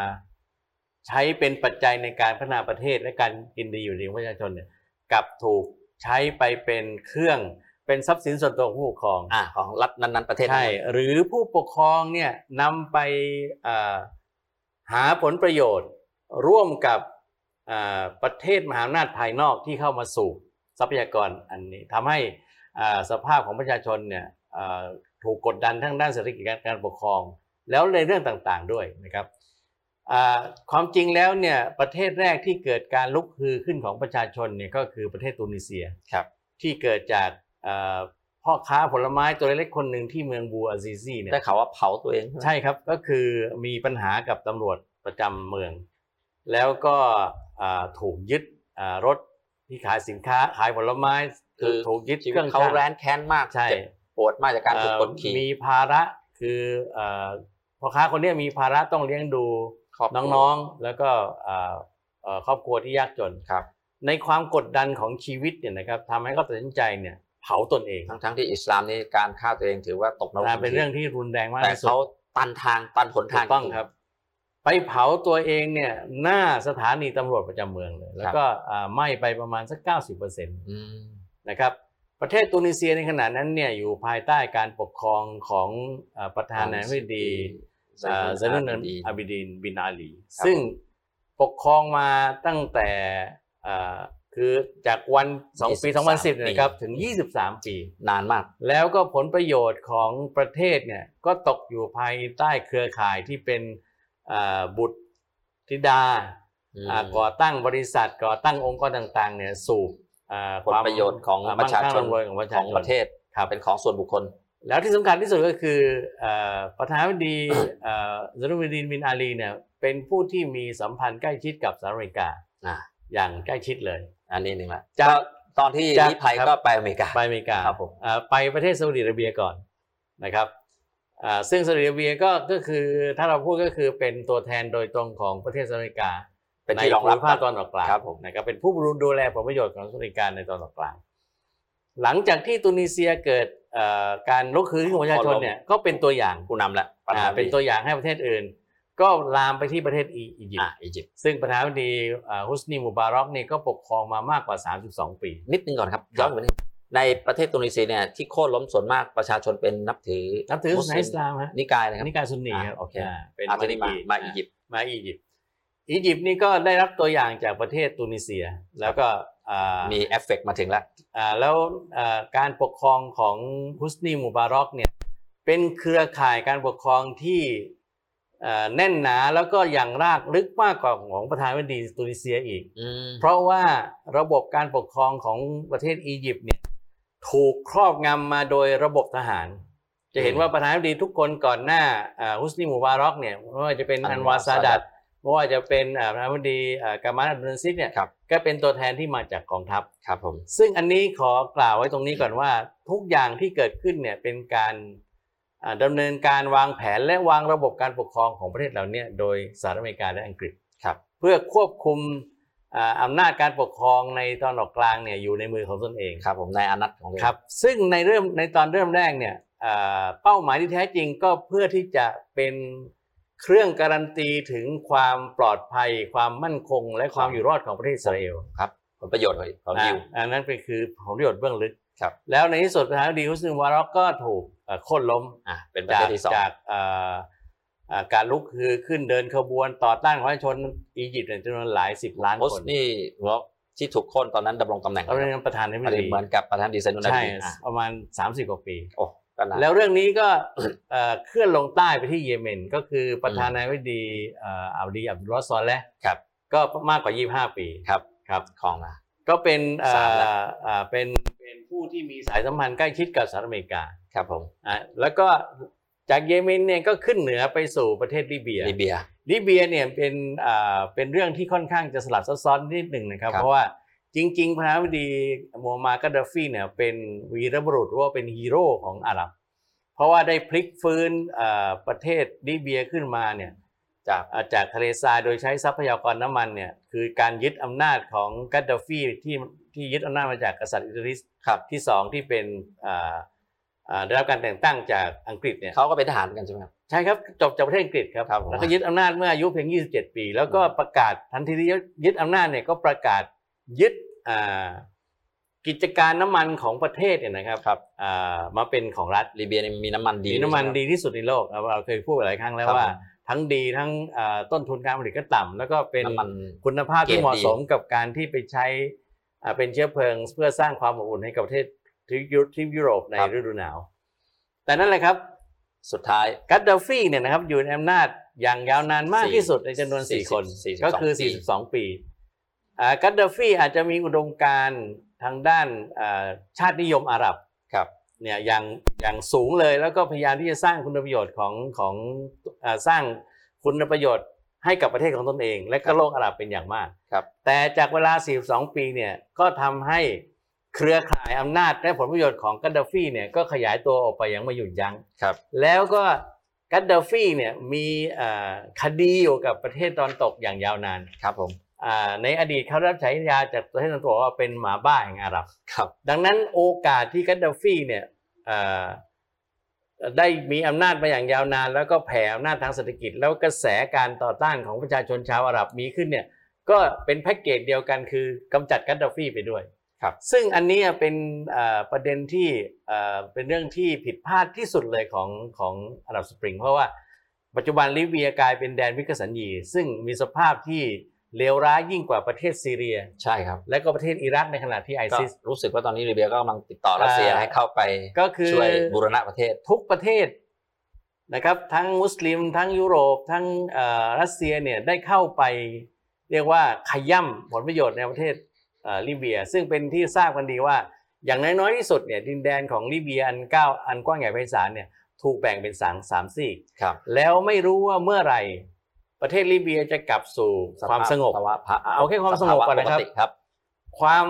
ใช้เป็นปัจจัยในการพัฒนาประเทศและการกินดีอยู่ดีของประชาชนเนี่ยกลับถูกใช้ไปเป็นเครื่องเป็นทรัพย์สินส่วนตัวผู้ปกครองของรัฐนั้นๆประเทศใช่หรือผู้ปกครองเนี่ยนำไปหาผลประโยชน์ร่วมกับประเทศมหาอำนาจภายนอกที่เข้ามาสู่ทรัพยากรอันนี้ทำให้สภาพของประชาชนเนี่ยถูกกดดันทั้งด้านเศรษฐกิจการปกครองแล้วในเรื่องต่างๆด้วยนะครับความจริงแล้วเนี่ยประเทศแรกที่เกิดการลุกฮือขึ้นของประชาชนเนี่ยก็คือประเทศตุนิเซียครับที่เกิดจากพ่อค้าผลไม้ตัวเล็กคนหนึ่งที่เมืองบูอาซิซีเนี่ยได้ข่าวว่าเผาตัวเองใช่ครับก็คือมีปัญหากับตำรวจประจำเมืองแล้วก็ถูกยึดรถที่ขายสินค้าขายผลไม้คือถูกยึดเครื่องเขาแร้นแค้นมากใช่ปวดมากจากการถูกกดขี่มีภาระคือพ่อค้าคนนี้มีภาระต้องเลี้ยงดูน้องๆแล้วก็ครอบครัวที่ยากจนครับในความกดดันของชีวิตเนี่ยนะครับทำให้เขาตัดสินใจเนี่ยเผาตนเองทั้งๆที่อิสลามนี่การฆ่าตัวเองถือว่าตกนรกเป็นเรื่องที่รุนแรงมากแต่เขาตันทางตันหนทางต้องครับไปเผาตัวเองเนี่ยหน้าสถานีตำรวจประจำเมืองเลยแล้วก็ไหม้ไปประมาณสัก เก้าสิบเปอร์เซ็นต์ นะครับประเทศตุนิเซียในขณะนั้นเนี่ยอยู่ภายใต้การปกครองของประธานาธิบดีซานุนอาบิดีนบินอาลีซึ่งปกครองมาตั้งแต่คือจากวันสองปีสองพันสิบนะครับถึงยี่สิบสามปีนานมากแล้วก็ผลประโยชน์ของประเทศเนี่ยก็ตกอยู่ภายใต้เครือข่ายที่เป็นบุตรธิดาก่อตั้งบริษัทก่อตั้งองค์กรต่างๆเนี่ยสู่ผลประโยชน์ของประชาชนของประเทศเป็นของส่วนบุคคล แล้วที่สำคัญที่สุดก็คือประธานาธิบดีซารุดีน บิน อาลีเนี่ยเป็นผู้ที่มีสัมพันธ์ใกล้ชิดกับสหรัฐอเมริกาอย่างใกล้ชิดเลยอันนี้หนึ่งละจากตอนที่ลี้ภัยก็ไปอเมริกาไปอเมริกาครับผมไปประเทศซาอุดิอาระเบียก่อนนะครับซึ่งซาอุดิอาระเบียก็ก็คือถ้าเราพูดก็คือเป็นตัวแทนโดยตรงของประเทศสหรัฐอเมริกาในภูมิภาคตอนออกกลางนะครับเป็นผู้ดูแลผลประโยชน์ของสหรัฐอเมริกาในตอนออกกลางหลังจากที่ตุนิเซียเกิดการลุกขึ้นของประชาชนเนี่ยก็เป็นตัวอย่างผู้นำแหละเป็นตัวอย่างให้ประเทศอื่นก็ลามไปที่ประเทศอียิปต์อียิปต์ซึ่งประธานาธิบดีฮุสนีมูบารอกนี่ก็ปกครองมามากกว่าสามสิบสองปีนิดนึงก่อนครับย้อนไปนิดในประเทศตุนิเซียเนี่ยที่โค่นล้มส่วนมากประชาชนเป็นนับถือนับถือศาสนาอิสลามฮะนิกายนะครับนิกายซุนนีครับโอเคเป็นมาอียิปต์มาอียิปต์อียิปต์นี่ก็ได้รับตัวอย่างจากประเทศตุนิเซียแล้วก็มีเอฟเฟกต์มาถึงแล้วแล้วการปกครองของฮุสนีมูบารอกเนี่ยเป็นเครือข่ายการปกครองที่แน่นหนาแล้วก็อย่างรากลึกมากกว่าของประธานาธิบดีตุนิเซียอีกเพราะว่าระบบการปกครองของประเทศอียิปต์เนี่ยถูกครอบงำมาโดยระบบทหารจะเห็นว่าประธานาธิบดีทุกคนก่อนหน้าฮุสนีมูบารอกเนี่ยไม่ว่าจะเป็นอันวาร์ ซาดัตไม่ว่าจะเป็นประธานาธิบดีกามาล อับดุล นาซิรเนี่ยก็เป็นตัวแทนที่มาจากกองทัพครับผมซึ่งอันนี้ขอกล่าวไว้ตรงนี้ก่อนว่าทุกอย่างที่เกิดขึ้นเนี่ยเป็นการดำเนินการวางแผนและวางระบบการปกครองของประเทศเหล่านี้โดยสหรัฐอเมริกาและอังกฤษครับเพื่อควบคุมอำนาจการปกครองในตอนออกกลางเนี่ยอยู่ในมือของตนเองครับผมในอานัตของครับซึ่งในเริ่มในตอนเริ่มแรกเนี่ยเป้าหมายที่แท้จริงก็เพื่อที่จะเป็นเครื่องการันตีถึงความปลอดภัยความมั่นคงและความอยู่รอดของประเทศอิสราเอลครับผลประโยชน์ของยิวอันนั้นเป็นคือผลประโยชน์เบื้องลึกครับแล้วในที่สุดประธานาธิบดีฮุสนี มูบารอกก็ถูกโค่นล้มเป็นประเทศที่สองจากการลุกคือขึ้นเดินขบวนต่อต้านของประชาชนอียิปต์จำนวนหลายสิบล้านคนฮุสนี มูบารอกที่ถูกโค่นตอนนั้นดำรงตำแหน่งตอนนั้นประธานาธิบดีเหมือนกับประธานาธิบดีซานุนาบีประมาณสามสิบกว่าปีแล้วเรื่องนี้ก็เคลื่อนลงใต้ไปที่เยเมนก็คือประธานาธิบดีอับดุลอับดุลซอเลห์ครับก็มากกว่ายี่สิบห้าปีครับครับของนะก็เป็นเป็นเป็นผู้ที่มีสายสัมพันธ์ใกล้ชิดกับสหรัฐอเมริกาครับผมอ่าแล้วก็จากเยเมนเนี่ยก็ขึ้นเหนือไปสู่ประเทศลิเบียลิเบียลิเบียเนี่ยเป็นอ่าเป็นเรื่องที่ค่อนข้างจะสลับซับซ้อนนิดหนึ่งนะครับเพราะว่าจริงๆประธานาธิบดีมูฮัมหมัด กาดาฟีเนี่ยเป็นวีรบุรุษหรือว่าเป็นฮีโร่ของอาหรับเพราะว่าได้พลิกฟื้นประเทศลิเบียขึ้นมาเนี่ยจากจากทะเลทรายโดยใช้ทรัพยากรน้ำมันเนี่ยคือการยึดอำนาจของกาดาฟีที่ที่ยึดอำนาจมาจากกษัตริย์อิดริสที่สองที่เป็นได้รับการแต่งตั้งจากอังกฤษเนี่ยเขาก็เป็นทหารกันใช่ไหมครับใช่ครับจบจากประเทศอังกฤษครับแล้วก็ยึดอำนาจเมื่ออายุเพียงยี่สิบเจ็ดปีแล้วก็ประกาศทันทีที่ยึดอำนาจเนี่ยก็ประกาศยึดกิจการน้ำมันของประเทศเนี่ยนะครับมาเป็นของรัฐลิเบียมีน้ำมันดีมีน้ำมันดีที่สุดในโลกเราเคยพูดหลายครั้งแล้วว่าทั้งดีทั้งต้นทุนการผลิตก็ต่ำแล้วก็เป็นคุณภาพที่เหมาะสมกับการที่ไปใช้เป็นเชื้อเพลิงเพื่อสร้างความอบอุ่นให้กับประเทศที่ยุโรปในฤดูหนาวแต่นั่นแหละครับสุดท้ายกาดาฟีเนี่ยนะครับอยู่ในอำนาจอย่างยาวนานมากที่สุดในจำนวนสี่คนก็คือสี่สิบสองปีกาดาฟีอาจจะมีอุดมการณ์ทางด้านชาตินิยมอาหรับครับเนี่ยอย่างอย่างสูงเลยแล้วก็พยายามที่จะสร้างคุณประโยชน์ของของสร้างคุณประโยชน์ให้กับประเทศของตนเองและก็โลกอาหรับเป็นอย่างมากครับแต่จากเวลาสี่สิบสองปีเนี่ยก็ทำให้เครือข่ายอำนาจและผลประโยชน์ของกาดาฟีเนี่ยก็ขยายตัวออกไปอย่างไม่หยุดยั้งครับแล้วก็กาดาฟีเนี่ยมีคดีอยู่กับประเทศตอนตกอย่างยาวนานครับผมในอดีตเขารับฉายาจากประเทศตะวันตกว่าเป็นหมาบ้าแห่งอาหรับครับดังนั้นโอกาสที่กาดาฟีเนี่ยได้มีอำนาจมาอย่างยาวนานแล้วก็แผ่อำนาจทางเศรษฐกิจแล้วกระแสการต่อต้านของประชาชนชาวอาหรับมีขึ้นเนี่ยก็เป็นแพ็กเกจเดียวกันคือกำจัดกาดาฟีไปด้วยครับซึ่งอันนี้เป็นประเด็นที่เป็นเรื่องที่ผิดพลาดที่สุดเลยของของอาหรับสปริงเพราะว่าปัจจุบันลิเบียกลายเป็นแดนวิกฤตสัญญีซึ่งมีสภาพที่เลวร้ายยิ่งกว่าประเทศซีเรียใช่ครับและก็ประเทศอิรักในขณะที่ไอซิสรู้สึกว่าตอนนี้ลิเบียก็กำลังติดต่อรัสเซียให้เข้าไปช่วยบูรณะประเทศทุกประเทศนะครับทั้งมุสลิมทั้งยุโรปทั้งรัสเซียเนี่ยได้เข้าไปเรียกว่าขย่ำผลประโยชน์ในประเทศลิเบียซึ่งเป็นที่ทราบกันดีว่า อย่างน้อยที่สุดเนี่ยดินแดนของลิเบียอันก้าวอันกว้างใหญ่ไพศาลเนี่ยถูกแบ่งเป็นสามสามซีกแล้วไม่รู้ว่าเมื่อไหร่ประเทศลิเบียจะกลับสู่ความสงบเอาแค่ความสงบก่อนนะครับความ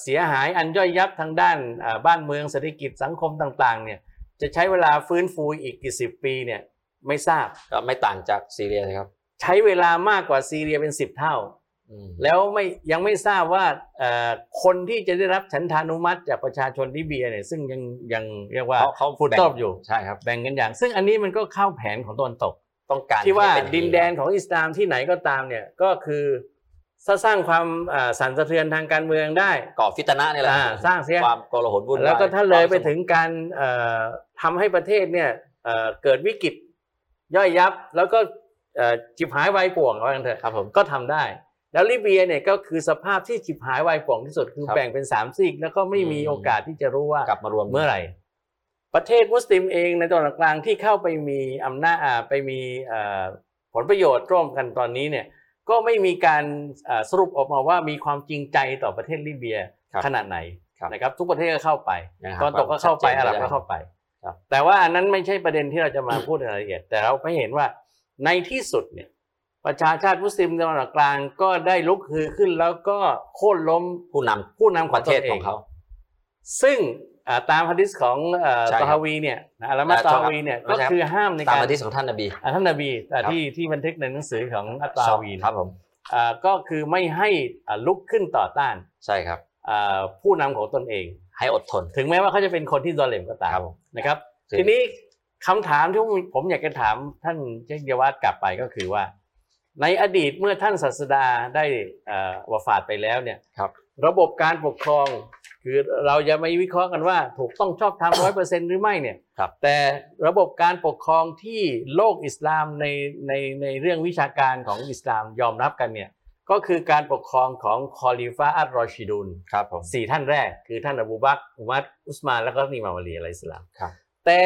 เสียหายอันย่อยยับทางด้านบ้านเมืองเศรษฐกิจสังคมต่างๆเนี่ยจะใช้เวลาฟื้นฟูอีกกี่สิบปีเนี่ยไม่ทราบก็ไม่ต่างจากซีเรียนะครับใช้เวลามากกว่าซีเรียเป็นสิบเท่าแล้วไม่ยังไม่ทราบว่าคนที่จะได้รับฉันทานุมัติจากประชาชนลิเบียเนี่ยซึ่งยังยังเรียกว่าเขาพูดตอบอยู่ใช่ครับแบ่งกันอย่างซึ่งอันนี้มันก็เข้าแผนของตะวันตกต้องการที่ว่าดินแดนของอิสลามที่ไหนก็ตามเนี่ยก็คือสร้างความสั่นสะเทือนทางการเมืองได้ก่อฟิตนะเนี่ยแหละสร้างเสียความโกลาหลวุ่นวายแล้วก็ถ้าเลยไปถึงการทำให้ประเทศเนี่ยเกิดวิกฤตย่อยยับแล้วก็ฉิบหายวายป่วงว่ากันเถอะครับผมก็ทำได้แล้วลิเบียเนี่ยก็คือสภาพที่ฉิบหายวายป่วงที่สุดคือแบ่งเป็นสามซีกแล้วก็ไม่มีโอกาสที่จะรู้ว่ากลับมารวมเมื่อไหร่ประเทศมุสลิมเองในตอนกลางที่เข้าไปมีอำนาจไปมีผลประโยชน์ร่วมกันตอนนี้เนี่ยก็ไม่มีการสรุปออกมาว่ามีความจริงใจต่อประเทศลิเบียขนาดไหนนะครับทุกประเทศก็เข้าไปตอนตกก็เข้าไปอาหรับก็เข้าไปแต่ว่าอันนั้นไม่ใช่ประเด็นที่เราจะมาพูดในรายละเอียดแต่เราไม่เห็นว่าในที่สุดเนี่ยประชาชาติมุสลิมตะวันออกกลางก็ได้ลุกฮือขึ้นแล้วก็โค่นล้มผู้นำผู้นำประเทศของเขาซึ่งตามฮะดิษของตอฮาวีเนี่ยอัลามะตอฮาวีเนี่ยก็คือห้ามในการตามฮะดิษของท่านนบีท่านนบีที่ที่บันทึกในหนังสือของอัตตาวีครับผมก็คือไม่ให้ลุกขึ้นต่อต้านใช่ครับผู้นำของตนเองให้อดทนถึงแม้ว่าเขาจะเป็นคนที่ซอลิมก็ตามนะครับทีนี้คำถามที่ผมอยากจะถามท่านเชคเยาวาสกลับไปก็คือว่าในอดีตเมื่อท่านศาสดาได้วะฟาตไปแล้วเนี่ยระบบการปกครองคือเราจะไม่วิเคราะห์กันว่าถูกต้องชอบทำร้อยเปอร์เซ็นต์หรือไม่เนี่ยแต่ระบบการปกครองที่โลกอิสลามในในในเรื่องวิชาการของอิสลามยอมรับกันเนี่ยก็คือการปกครองของคอลิฟะอัลรอชิดุนสี่ท่านแรกคือท่านอบูบักรอุมัรอุสมานแล้วก็ท่านอิหม่ามอาลีอะลัยฮิสสลามแต่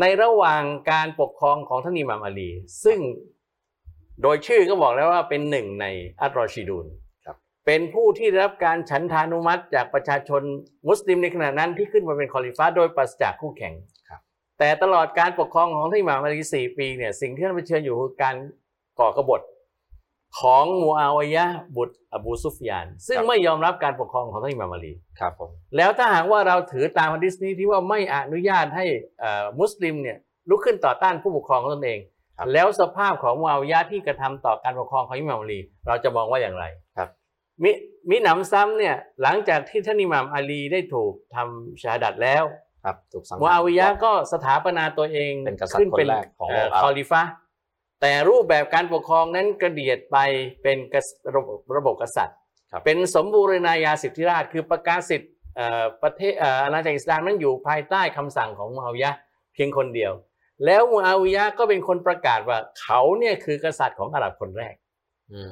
ในระหว่างการปกครองของท่านอิหม่ามอาลีซึ่งโดยชื่อก็บอกแล้วว่าเป็นหนึ่งในอัลรอชิดุนเป็นผู้ที่ได้รับการฉันทานุมัติจากประชาชนมุสลิมในขณะนั้นที่ขึ้นมาเป็นคอลิฟะห์โดยปราศจากคู่แข่งแต่ตลอดการปกครองของท่านอิหม่ามอาลีสี่ปีเนี่ยสิ่งที่ท่านเผชิญอยู่คือการก่อกบฏของมูอาวิยะห์บุตรอบูซุฟยานซึ่งไม่ยอมรับการปกครองของท่านอิหม่ามอาลีครับผมแล้วถ้าหากว่าเราถือตามหะดีษนี้ที่ว่าไม่อนุญาตให้มุสลิมเนี่ยลุกขึ้นต่อต้านผู้ปกครองของตนเองแล้วสภาพของมูอาวิยะห์ที่กระทำต่อการปกครองของอิหม่ามอาลีเราจะมองว่าอย่างไรครับมิมิหนำซ้ำเนี่ยหลังจากที่ท่านอิหม่ามอาลีได้ถูกทำชาดัดแล้วครับถูกสังหารมูอาวิยะห์ก็สถาปนาตัวเองขึ้นเป็นคอลิฟะห์แต่รูปแบบการปกครองนั้นกระเดียดไปเป็นระบบกษัตริย์เป็นสมบูรณาญาสิทธิราชคือประกาศสิทธิ์ประเทศอาณาจักรอิสลามนั้นอยู่ภายใต้คำสั่งของมูอาวิยะห์เพียงคนเดียวแล้วมูอาวิยะห์ก็เป็นคนประกาศว่าเขาเนี่ยคือกษัตริย์ของอาหรับคนแรกอื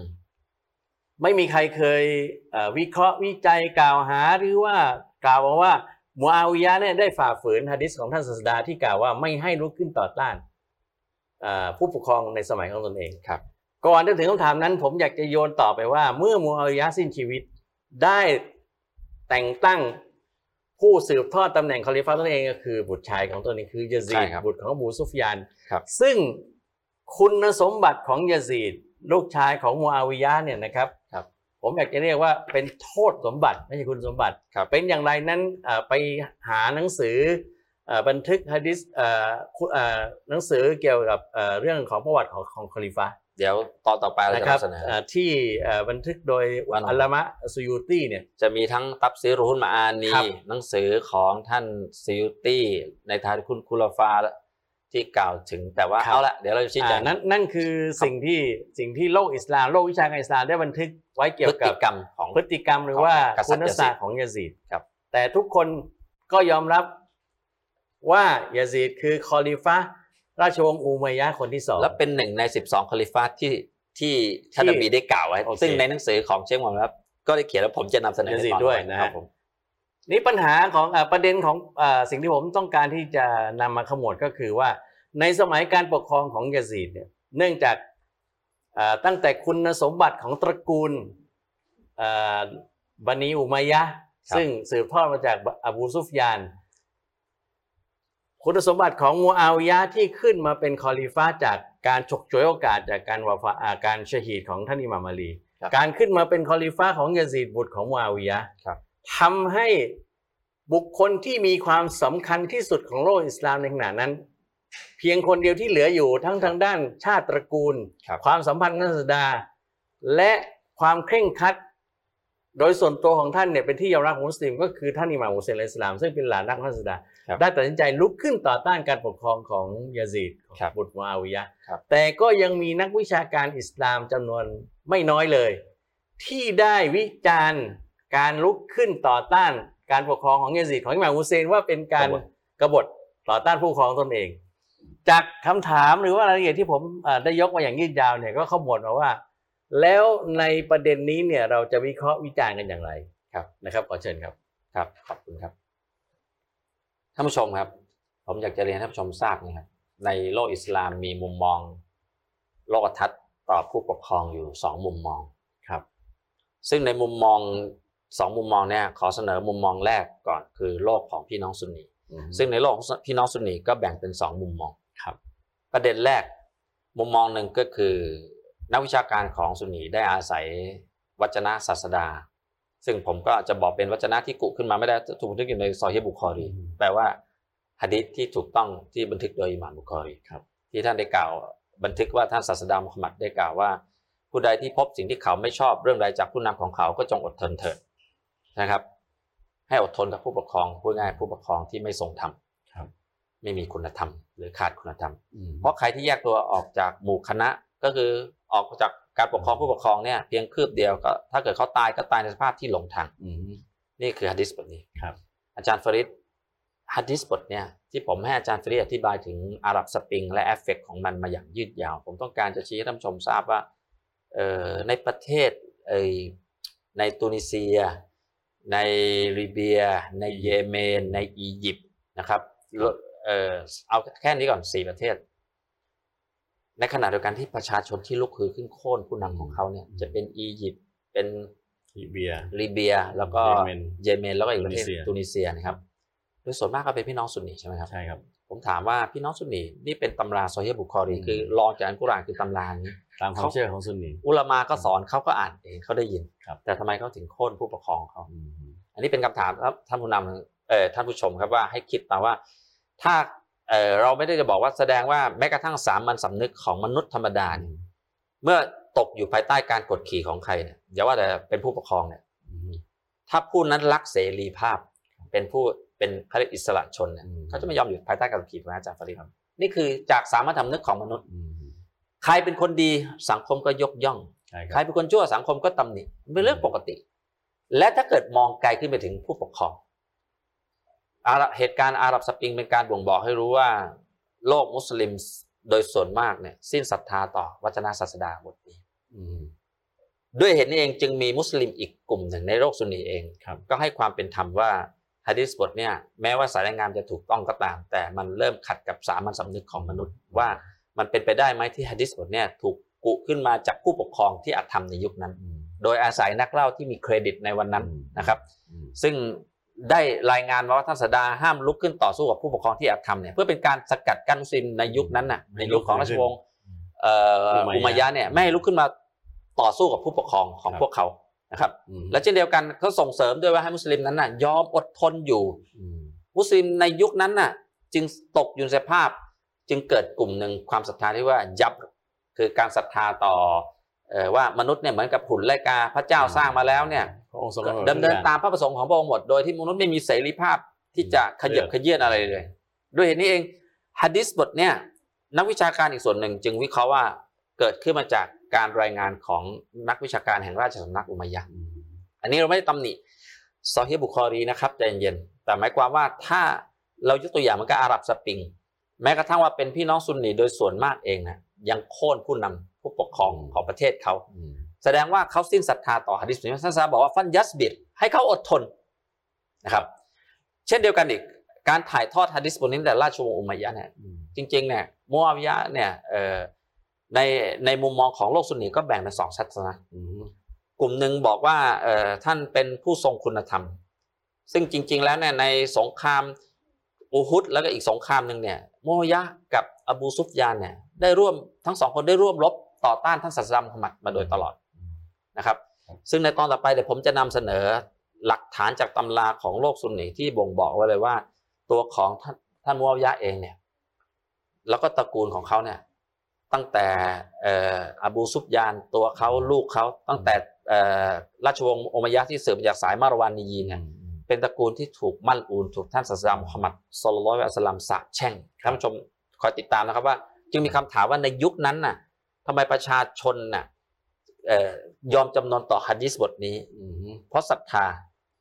ไม่มีใครเคยวิเคราะห์วิจัยกล่าวหาหรือว่ากล่าวว่ามูอาวิยะห์เนี่ยได้ฝ่าฝืนหะดีษของท่านศาสดาที่กล่าวว่าไม่ให้ลุกขึ้นต่อต้านผู้ปกครองในสมัยของตนเองครับก่อนจะถึงคำถามนั้นผมอยากจะโยนต่อไปว่าเมื่อมูอาวิยะห์สิ้นชีวิตได้แต่งตั้งผู้สืบทอดตำแหน่งคอลิฟะห์ตนเองก็คือบุตรชายของตนเองคือยะซีดบุตรของอบูซุฟยานซึ่งคุณสมบัติของยะซีดลูกชายของมูอาวิยะห์เนี่ยนะครับผมอยากจะเรียกว่าเป็นโทษสมบัติไม่ใช่คุณสมบัติเป็นอย่างไรนั้นไปหาหนังสือบันทึกฮะดิษหนังสือเกี่ยวกับเรื่องของประวัติของของคอลิฟะห์เดี๋ยวตอนต่อไปเราจะนำเสนอที่บันทึกโดยอัลลามะห์ซุยูตีเนี่ยจะมีทั้งตัฟซีรุลมาอานีหนังสือของท่านซุยูตีในทาริคุลคุลาฟาที่กล่าวถึงแต่ว่าเอาละเดี๋ยวเราจะชี้แจงนั่นนั่นคือสิ่งที่สิ่งที่โลกอิสลามโลกวิชาการอิสลามได้บันทึกไว้เกี่ยวกับพฤติกรรมของพฤติกรรมหรือว่าคุณลักษณะของยะซีดครับแต่ทุกคนก็ยอมรับว่ายะซีดคือคอลิฟะห์ราชวงศ์อุมัยยะห์คนที่สองและเป็นหนึ่งในสิบสองคอลิฟะห์ที่ที่ท่านนบีได้กล่าวไว้ซึ่งในหนังสือของเชค มุฮัมมัดก็ได้เขียนแล้วผมจะนำเสนอยะซีดด้วยนะครับผมนี่ปัญหาของประเด็นของสิ่งที่ผมต้องการที่จะนำมาขมวดก็คือว่าในสมัยการปกครองของยะซีดเนี่ยเนื่องจากตั้งแต่คุณสมบัติของตระกูลบันีอุมัยยะห์ ซึ่งสืบทอดมาจากอบูซุฟยานคุณสมบัติของมูอาวิยะห์ที่ขึ้นมาเป็นคอลิฟะห์จากการฉกฉวยโอกาสจากการวะฟาอาการชะฮีดของท่านอิหม่ามอาลีการขึ้นมาเป็นคอลิฟะห์ของยะซีดบุตรของมูอาวิยะห์ทำให้บุคคลที่มีความสำคัญที่สุดของโลกอิสลามในขณะนั้นเพียงคนเดียวที่เหลืออยู่ทั้งทางด้านชาติตระกูลความสัมพันธ์กันศาสดาและความเคร่งครัดโดยส่วนตัวของท่านเนี่ยเป็นที่ยอมรับของมุสลิมก็คือท่านอิหม่ามอุซัยอิสลามซึ่งเป็นหลานนักนักศาสดาได้ตัดสินใจลุกขึ้นต่อต้านการปกครองของยะซีดบุตรมูอาวิยะห์แต่ก็ยังมีนักวิชาการอิสลามจำนวนไม่น้อยเลยที่ได้วิจารณ์การลุกขึ้นต่อต้านการปกครองของยะซีดของอิหม่ามอุซัยว่าเป็นการกบฏต่อต้านผู้ปกครองตนเองจากคำถามหรือว่ารายละเอียดที่ผมได้ยกมาอย่างยืดยาวเนี่ยก็ขมวดมาว่าแล้วในประเด็นนี้เนี่ยเราจะวิเคราะห์วิจารณ์กันอย่างไรครับนะครับขอเชิญครับครับขอบคุณครับท่านผู้ชมครับผมอยากจะเรียนท่านผู้ชมทราบนะครับในโลกอิสลามมีมุมมองโลกทัศน์ต่อผู้ปกครองอยู่สองมุมมองครับซึ่งในมุมมองสองมุมมองเนี่ยขอเสนอมุมมองแรกก่อนคือโลกของพี่น้องซุนนีซึ่งในโลกของพี่น้องซุนนีก็แบ่งเป็นสองมุมมองครับประเด็นแรกมุมมองหนึ่งก็คือนักวิชาการของซุนนีได้อาศัยวจนะศาสดาซึ่งผมก็จะบอกเป็นวจนะที่กุขึ้นมาไม่ได้ถูกบันทึกอยู่ในซอฮีฮ์บุคอรีแปลว่าหะดีษที่ถูกต้องที่บันทึกโดยอิหม่ามบุคอรีครับที่ท่านได้กล่าวบันทึกว่าท่านศาสดามุฮัมมัดได้กล่าวว่าผู้ใดที่พบสิ่งที่เขาไม่ชอบเรื่องใดจากผู้นำของเขาก็จงอดทนเถิดนะครับให้อดทนกับผู้ปกครองพูดง่ายผู้ปกครองที่ไม่ทรงธรรมไม่มีคุณธรรมหรือขาดคุณธรรมเพราะใครที่แยกตัวออกจากหมู่คณะก็คือออกจากการปกครองผู้ปกครองเนี่ยเพียงคืบเดียวก็ถ้าเกิดเขาตายก็ตายในสภาพที่หลงทางนี่คือหะดีษบทนี้ครับอาจารย์ฟาริดหะดีษบทเนี่ยที่ผมให้อาจารย์ฟาริดอธิบายถึงอาหรับสปริงและเอฟเฟกต์ของมันมาอย่างยืดยาวผมต้องการจะชี้ให้ท่านชมทราบว่าในประเทศในตุนิเซียในลิเบียในเยเมนในอียิปต์นะครับเอาแค่นี้ก่อนสี่ประเทศในขณะเดียวกันที่ประชาชนที่ลุกฮือขึ้นโค่นผู้นำของเขาเนี่ยจะเป็นอียิปต์เป็นลิเบียลิเบียแล้วก็เยเมนแล้วก็อีกประเทศตุนิเซียนะครับโดยส่วนมากก็เป็นพี่น้องซุนนีใช่ไหมครับใช่ครับผมถามว่าพี่น้องซุนนีนี่เป็นตำราซอฮีฮ์บุคอรีคือรองจากอัลกุรอานคือตำรานี้ตามความเชื่อของซุนนีอุลามะก็สอนเขาก็อ่านเองเขาได้ยินแต่ทำไมเขาถึงโค่นผู้ปกครองเขาอันนี้เป็นคำถามครับท่านผู้นำเอ่อท่านผู้ชมครับว่าให้คิดมาว่าถ้าเราไม่ได้จะบอกว่าแสดงว่าแม้กระทั่งสามัญสำนึกของมนุษย์ธรรมดาเนี่ยเมื่อตกอยู่ภายใต้การกดขี่ของใครเนี่ยอย่าว่าแต่เป็นผู้ปกครองเนี่ยถ้าผู้นั้นรักเสรีภาพเป็นผู้เป็นเขาเรียกอิสระชนเนี่ยเขาจะไม่ยอมอยู่ภายใต้การกดขี่ของอาจารย์ฟาริดนี่คือจากสามัญสำนึกของมนุษย์ใครเป็นคนดีสังคมก็ยกย่องใครเป็นคนชั่วสังคมก็ตำหนิเป็นเรื่องปกติและถ้าเกิดมองไกลขึ้นไปถึงผู้ปกครองเหตุการณ์อาหรับสปริงเป็นการบ่งบอกให้รู้ว่าโลกมุสลิมโดยส่วนมากเนี่ยสิ้นศรัทธาต่อวจนะศาสดาบทนี้ด้วยเหตุนี้เองจึงมีมุสลิมอีกกลุ่มหนึ่งในโลกซุนนีเองก็ให้ความเป็นธรรมว่าหะดีษบทเนี่ยแม้ว่าสายงามจะถูกต้องก็ตามแต่มันเริ่มขัดกับสามัญสำนึกของมนุษย์ว่ามันเป็นไปได้ไหมที่หะดีษบทเนี่ยถูกกุขึ้นมาจากผู้ปกครองที่อาธรรมในยุคนั้นโดยอาศัยนักเล่าที่มีเครดิตในวันนั้นนะครับซึ่งได้รายงานมาว่าท่านศาสดาห้ามลุกขึ้นต่อสู้กับผู้ปกครองที่อาธรรมเนี่ยเพื่อเป็นการสกัดกั้นมุสลิมในยุคนั้นน่ะในยุคของราชวงศ์อุมัยยะห์เนี่ยไม่ให้ลุกขึ้นมาต่อสู้กับผู้ปกครองของพวกเขานะครับและเช่นเดียวกันเขาส่งเสริมด้วยว่าให้มุสลิมนั้นน่ะยอมอดทนอยู่มุสลิมในยุคนั้นน่ะจึงตกอยู่ในสภาพจึงเกิดกลุ่มหนึ่งความศรัทธาที่ว่ายับคือการศรัทธาต่อว่ามนุษย์เนี่ยเหมือนกับผุนไลกาพระเจ้าสร้างมาแล้วเนี่ยดำเนินตามพระประสงค์ของพระองค์หมดโดยที่มนุษย์ไม่มีเสรีภาพที่จะขยับขยื่นอะไรเลยด้วยเหตุนี้เองหะดีษบทเนี่ยนักวิชาการอีกส่วนหนึ่งจึงวิเคราะห์ว่าเกิดขึ้นมาจากการรายงานของนักวิชาการแห่งราชสำนักอุมัยยะห์อันนี้เราไม่ได้ตำหนิซอฮีฮ์บุคอรีนะครับใจเย็นแต่หมายความว่าถ้าเรายกตัวอย่างมันก็อาหรับสปริงแม้กระทั่งว่าเป็นพี่น้องซุนนีโดยส่วนมากเองนะยังโค่นผู้นำผู้ปกครองของประเทศเขาแสดงว่าเขาสิ้นศรัทธาต่อหะดีษท่านซาบอกว่าฟันยัสบิดให้เขาอดทนนะครับเช่นเดียวกันอีกการถ่ายทอดหะดีษบทนี้แต่ราชวงศ์อุมัยยะห์เนี่ยจริงๆเนี่ยมูอาวิยะห์เนี่ยในในมุมมองของโลกซุนนีก็แบ่งเป็นสองศาสนากลุ่มหนึ่งบอกว่าท่านเป็นผู้ทรงคุณธรรม ซึ่งจริงๆแล้วเนี่ยในสงครามอูฮุดแล้วก็อีกสงครามหนึ่งเนี่ยโมยะกับอบูซุฟยานเนี่ยได้ร่วมทั้งสองคนได้ร่วมรบต่อต้านท่านศาสดามุฮัมมัดมาโดยตลอดนะครับซึ่งในตอนต่อไปเดี๋ยวผมจะนำเสนอหลักฐานจากตำราของโลกซุนนีที่บ่งบอกไว้เลยว่าตัวของท่านท่านมูฮัมมัดเองเนี่ยแล้วก็ตระกูลของเขาเนี่ยตั้งแต่อบูซุฟยานตัวเขาลูกเขาตั้งแต่ราชวงศ์อุมัยยะห์ที่สืบจากสายมารวานียีเนี่ยเป็นตระกูลที่ถูกมั่นอูนถูกท่านศาสดามุฮัมมัดศ็อลลัลลอฮุอะลัยฮิวะซัลลัมสาปแช่งท่านผู้ชมคอยติดตามนะครับว่าจึงมีคำถามว่าในยุคนั้นน่ะทำไมประชาชนน่ะยอมจำนนต่อหะดีษบทนี้เพราะศรัทธา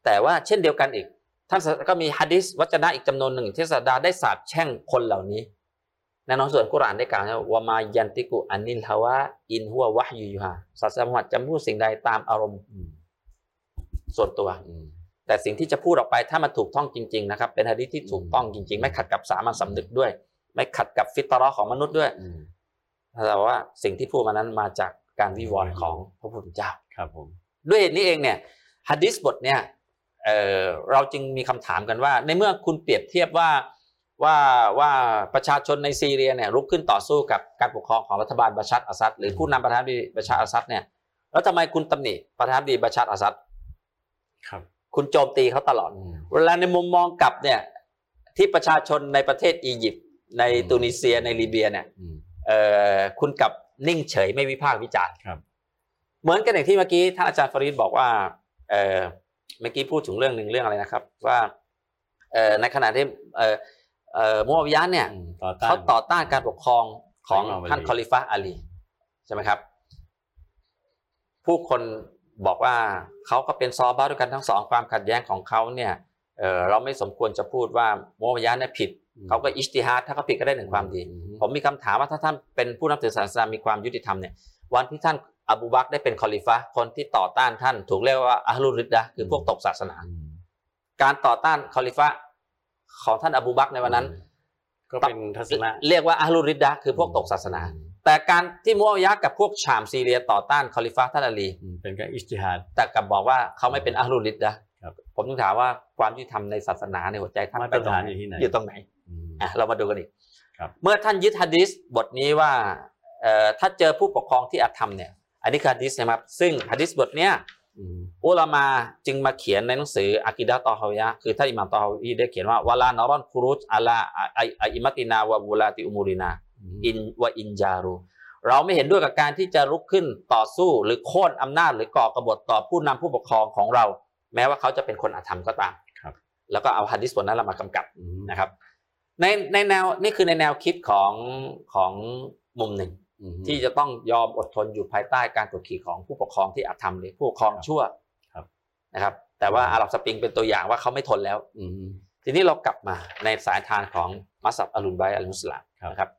แต่ว่าเช่นเดียวกันอีกท่านก็มีหะดีษวจนะอีกจำนวนหนึ่งที่ศาสดาได้สาปแช่งคนเหล่านี้ในน้องส่วนกุรอานได้กล่าวว่ามายันติกุอันนินทาวะอินหัววะยูยูฮาศาสดามุฮัมมัดจะพูดสิ่งใดตามอารมณ์ส่วนตัวแต่สิ่งที่จะพูดออกไปถ้ามันถูกต้องจริงๆนะครับเป็นหะดีษที่ถูกต้องจริงๆไม่ขัดกับสามัญสำนึกด้วยไม่ขัดกับฟิตเราะห์ของมนุษย์ด้วยแต่ว่าสิ่งที่พูดมานั้นมาจากการวิวรณ์ของพระพุทธเจ้าครับผมด้วยเหตุนี้เองเนี่ยหะดีษบทเนี่ยเออเราจึงมีคำถามกันว่าในเมื่อคุณเปรียบเทียบว่าว่าว่าประชาชนในซีเรียเนี่ยลุกขึ้นต่อสู้กับการปกครองของรัฐบาลบัชชัรอาซัดหรือผู้นำประธานาธิบดีบัชชัรอาซัดเนี่ยแล้วทำไมคุณตำหนิประธานาธิบดีบัชชัรอาซัดครับคุณโจมตีเขาตลอดเวลาในมุมมองกลับเนี่ยที่ประชาชนในประเทศอียิปต์ในตุนิเซียในลิเบียเนี่ยเออคุณกลับนิ่งเฉยไม่วิพากษ์วิจารณ์ครับเหมือนกันอย่างที่เมื่อกี้ท่านอาจารย์ฟารีดบอกว่าเออเมื่อกี้พูดถึงเรื่องหนึ่งเรื่องอะไรนะครับว่าเออในขณะที่เออเออมูฮัมหมัดเนี่ยเขาต่อต้านการปกครองของท่านคอลิฟะอาลีใช่ไหมครับผู้คนบอกว่าเขาก็เป็นซอบ้าด้วยกันทั้งสองความขัดแย้งของเขาเนี่ยเออเราไม่สมควรจะพูดว่ามูฮัมหมัดเนี่ยผิดเขาก็อิจติฮัดถ้าเขาผิดก็ได้หนึ่งความดีผมมีคำถามว่าถ้าท่านเป็นผู้นับถือศาสนามีความยุติธรรมเนี่ยวันที่ท่านอบูบักรได้เป็นคอลิฟะคนที่ต่อต้านท่านถูกเรียกว่าอะฮ์ลุริดดะห์คือพวกตกศาสนาการต่อต้านคอลิฟะของท่านอบูบักรในวันนั้นก็เป็นทัศนะเรียกว่าอะฮ์ลุริดดะห์คือพวกตกศาสนาแต่การที่มูอัวยักกับพวกชามซีเรียต่อต้านคอลิฟะท่านอาลีเป็นการอิจติฮัดแต่กลับบอกว่าเขาไม่เป็นอะฮ์ลุริดดะห์ผมต้องถามว่าความยุติธรรมในศาสนาในหัวใจท่านไปตรงไหนอยู่ตรงไหนอ่ะเรามาดูกันอีกเมื่อท่านยึดหะดีษบทนี้ว่าถ้าเจอผู้ปกครองที่อาธรรมเนี่ยอันนี้คือหะดีษนะครับซึ่งหะดีษบทเนี้ยอุลามะจึงมาเขียนในหนังสืออะกีดะฮ์ตอฮาวียะห์คือท่านอิหม่ามตอฮาวีได้เขียนว่าวะลานารอนคุรูจอะลาอะอิมะตินาวะบุลาติอุมูรินาอินวะอินจารูเราไม่เห็นด้วยกับการที่จะลุกขึ้นต่อสู้หรือโค่นอำนาจหรือก่อกบฏต่อผู้นำผู้ปกครองของเราแม้ว่าเขาจะเป็นคนอาธรรมก็ตามแล้วก็เอาหะดีษบทนั้นเรามากำกับนะครับในในแนวนี่คือในแนวคิดของของมุมหนึ่งที่จะต้องยอมอดทนอยู่ภายใต้การกดขี่ของผู้ปกครองที่อาธรรมหรือผู้ปกครองชั่วนะครับแต่ว่าอาหรับสปริงเป็นตัวอย่างว่าเขาไม่ทนแล้วทีนี้เรากลับมาในสายทานของมัสฮับอัลลุนไบอัลมุสลิมนะครับ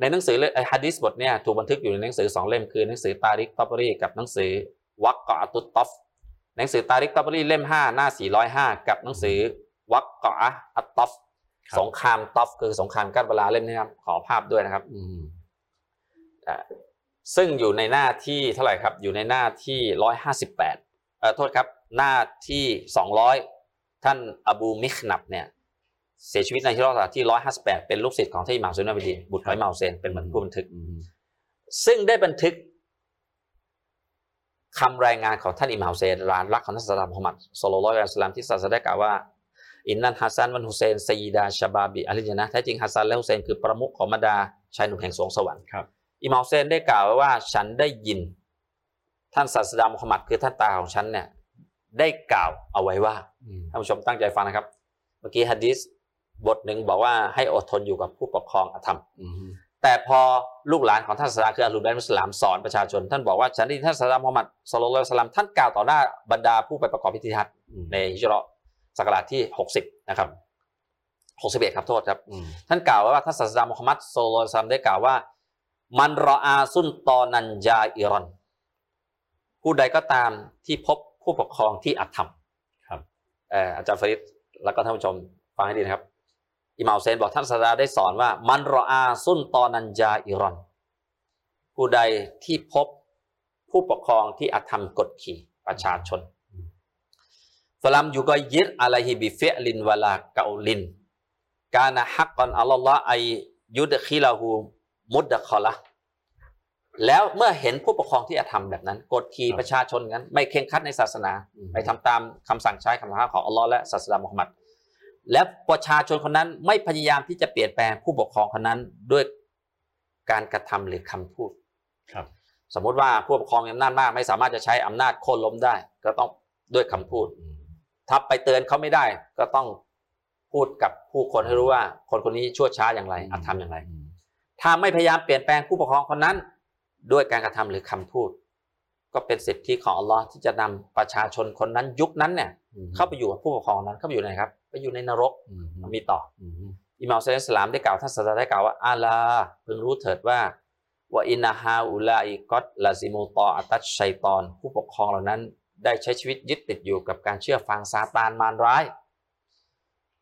ในหนังสือหะดีษบทเนี่ยถูกบันทึกอยู่ในหนังสือสองเล่มคือหนังสือตาริกตอบรีกับหนังสือวักกอตุตตอฟหนังสือตาริกตอบรีเล่มห้าหน้าสี่ร้อยห้ากับหนังสือวักกออัตตอฟสงครามตอฟคือสงครามกัดเวลาเล่มนี้ครับขอภาพด้วยนะครับอืมซึ่งอยู่ในหน้าที่เท่าไหร่ครับอยู่ในหน้าที่ร้อยห้าสิบแปดเอ่อโทษครับหน้าที่สองร้อยท่านอบูมิคนับเนี่ยเสียชีวิตในที่รอดที่ร้อยห้าสิบแปดเป็นลูกศิษย์ของท่านอิหม่ามซุนนะบิดีบุตรของอิหม่ามเซนเป็นเหมือนผู้บันทึกซึ่งได้บันทึกคำรายงานของท่านอิหม่ามเซนร้านรักของท่านศาสดามุฮัมมัดศ็อลลัลลอฮุอะลัยฮิวะซัลลัมที่ศาสดาได้กล่าวว่าอินนันฮัสซันวันฮุเซนไซยิดาชบาบีอะลิญะนะแท้จริงฮัสซันและฮุเซนคือประมุขของบรรดาชายหนุ่มแห่งสวงสวรรค์ครับอิหม่ามฮุเซนได้กล่าวไว้ว่าฉันได้ยินท่านศาสดามุฮัมมัดคือท่านตาของฉันเนี่ยได้กล่าวเอาไว้ว่าท่านผู้ชมตั้งใจฟังนะครับเมื่อกี้หะดีษบทหนึ่งบอกว่าให้อดทนอยู่กับผู้ปกครองอธรรมแต่พอลูกหลานของท่านศาสดาคืออัลลุบัยมุสลามสอนประชาชนท่านบอกว่าฉันได้ยินท่านศาสดามุฮัมมัดศ็อลลัลลอฮุอะลัยฮิวะซัลลัมท่านกล่าวต่อหน้าบรรดาผู้ไปประกอบพิธีฮัจญ์ในฮิจเราะห์ศักราชที่หกสิบนะครับหกสิบเอ็ดครับโทษครับท่านกล่าวว่าท่านศาสดามุฮัมมัดศ็อลลัลลอฮุอะลัยฮิวะซัลลัมได้กล่าวว่ามันรออาซุนตอนันญาอิรอนผู้ใดก็ตามที่พบผู้ปกครองที่อธรรมครับอาจารย์ฟาริดแล้วก็ท่านผู้ชมฟังให้ดีนะครับอิหม่ามฮุเซนบอกท่านศาสดาได้สอนว่ามันรออาซุนตอนันญาอิรอนผู้ใดที่พบผู้ปกครองที่อธรรมกดขี่ประชาชน Islam juga yir alaihi bifi'lin wala kaulin. Kana haqqan Allah ay yudkhilahu mudakhalah. แล้วเมื่อเห็นผู้ปกครองที่อาธรรมแบบนั้นกดขี่ประชาชนงั้นไม่เคร่งครัดในศาสนาไปทำตามคำสั่งใช้คำสั่งของอัลลอฮ์และศาสดามุฮัมมัดและประชาชนคนนั้นไม่พยายามที่จะเปลี่ยนแปลงผู้ปกครองคนนั้นด้วยการกระทำหรือคำพูดครับสมมุติว่าผู้ปกครองมีอำนาจมากไม่สามารถจะใช้อำนาจโค่นล้มได้ก็ต้องด้วยคำพูดถ้าไปเตือนเขาไม่ได้ก็ต้องพูดกับผู้คนให้รู้ว่าคนคนนี้ชั่วช้าอย่างไรอาธรรมอย่างไรถ้าไม่พยายามเปลี่ยนแปลงผู้ปกครองคนนั้นด้วยการกระทำหรือคำพูดก็เป็นสิทธิของอัลลอฮ์ที่จะนำประชาชนคนนั้นยุคนั้นเนี่ยเข้าไปอยู่กับผู้ปกครองนั้นเข้าไปอยู่ไหนครับไปอยู่ในนรกมีต่ออิหม่ามอัลอิสลามได้กล่าวท่านศาสดาได้กล่าวว่าอาลาพึงรู้เถิดว่าว่าอินฮาอุลาอิกอตลาซิมูตออัตัชชัยตอนผู้ปกครองเหล่านั้นได้ใช้ชีวิตยึดติดอยู่กับการเชื่อฟังซาตานมารร้าย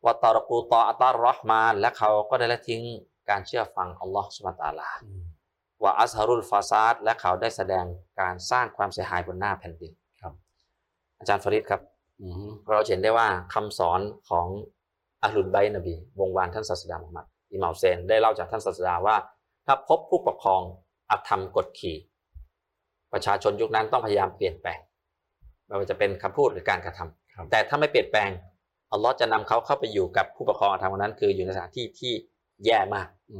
วะตารกูตออัตรอห์มานและเขาก็ได้ละทิ้งการเชื่อฟังอัลลอฮ์ซุบฮานะฮูวะตะอาลาว่าอัสฮารุลฟาซาดและเขาได้แสดงการสร้างความเสียหายบนหน้าแผ่นดินครับอาจารย์ฟาริดครับเราเห็นได้ว่าคำสอนของอัลลุนไบนบีวงวานท่านศาสดามุฮัมมัดอิหม่ามเซนได้เล่าจากท่านศาสดาว่าถ้าพบผู้ปกครองอาธรรมกดขี่ประชาชนยุคนั้นต้องพยายามเปลี่ยนแปลงไม่ว่าจะเป็นคำพูดหรือการกระทำแต่ถ้าไม่เปลี่ยนแปลงอัลลอฮ์จะนำเขาเข้าไปอยู่กับผู้ปกครองอาธรรมนั้นคืออยู่ในสถานที่ที่แย่มากอื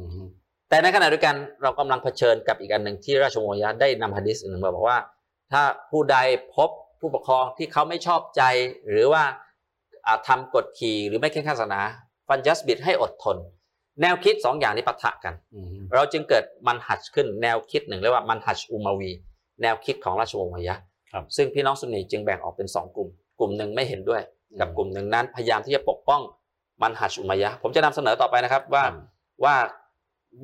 แต่ในขณะเดียวกันเรากำลังเผชิญกับอีกอันหนึ่งที่ราชวงศ์อุมัยยะห์ได้นำหะดีษหนึ่งมาบอกว่าถ้าผู้ใดพบผู้ปกครองที่เขาไม่ชอบใจหรือว่าอาจทำกฎขี่หรือไม่เคร่งครัดศาสนาฟันยัสบิดให้อดทนแนวคิดสองอย่างนี้ปะทะกันเราจึงเกิดมันหัดขึ้นแนวคิดหนึ่งเรียกว่ามันหัดอุมาวีแนวคิดของราชวงศ์อุมัยยะห์ซึ่งพี่น้องซุนนีจึงแบ่งออกเป็นสองกลุ่มกลุ่มหนึ่งไม่เห็นด้วยกับกลุ่มหนึ่งนั้นพยายามที่จะปกป้องมันหัดอุมัยยะห์ผมจะนำเสนอต่อไปนะครับว่าว่า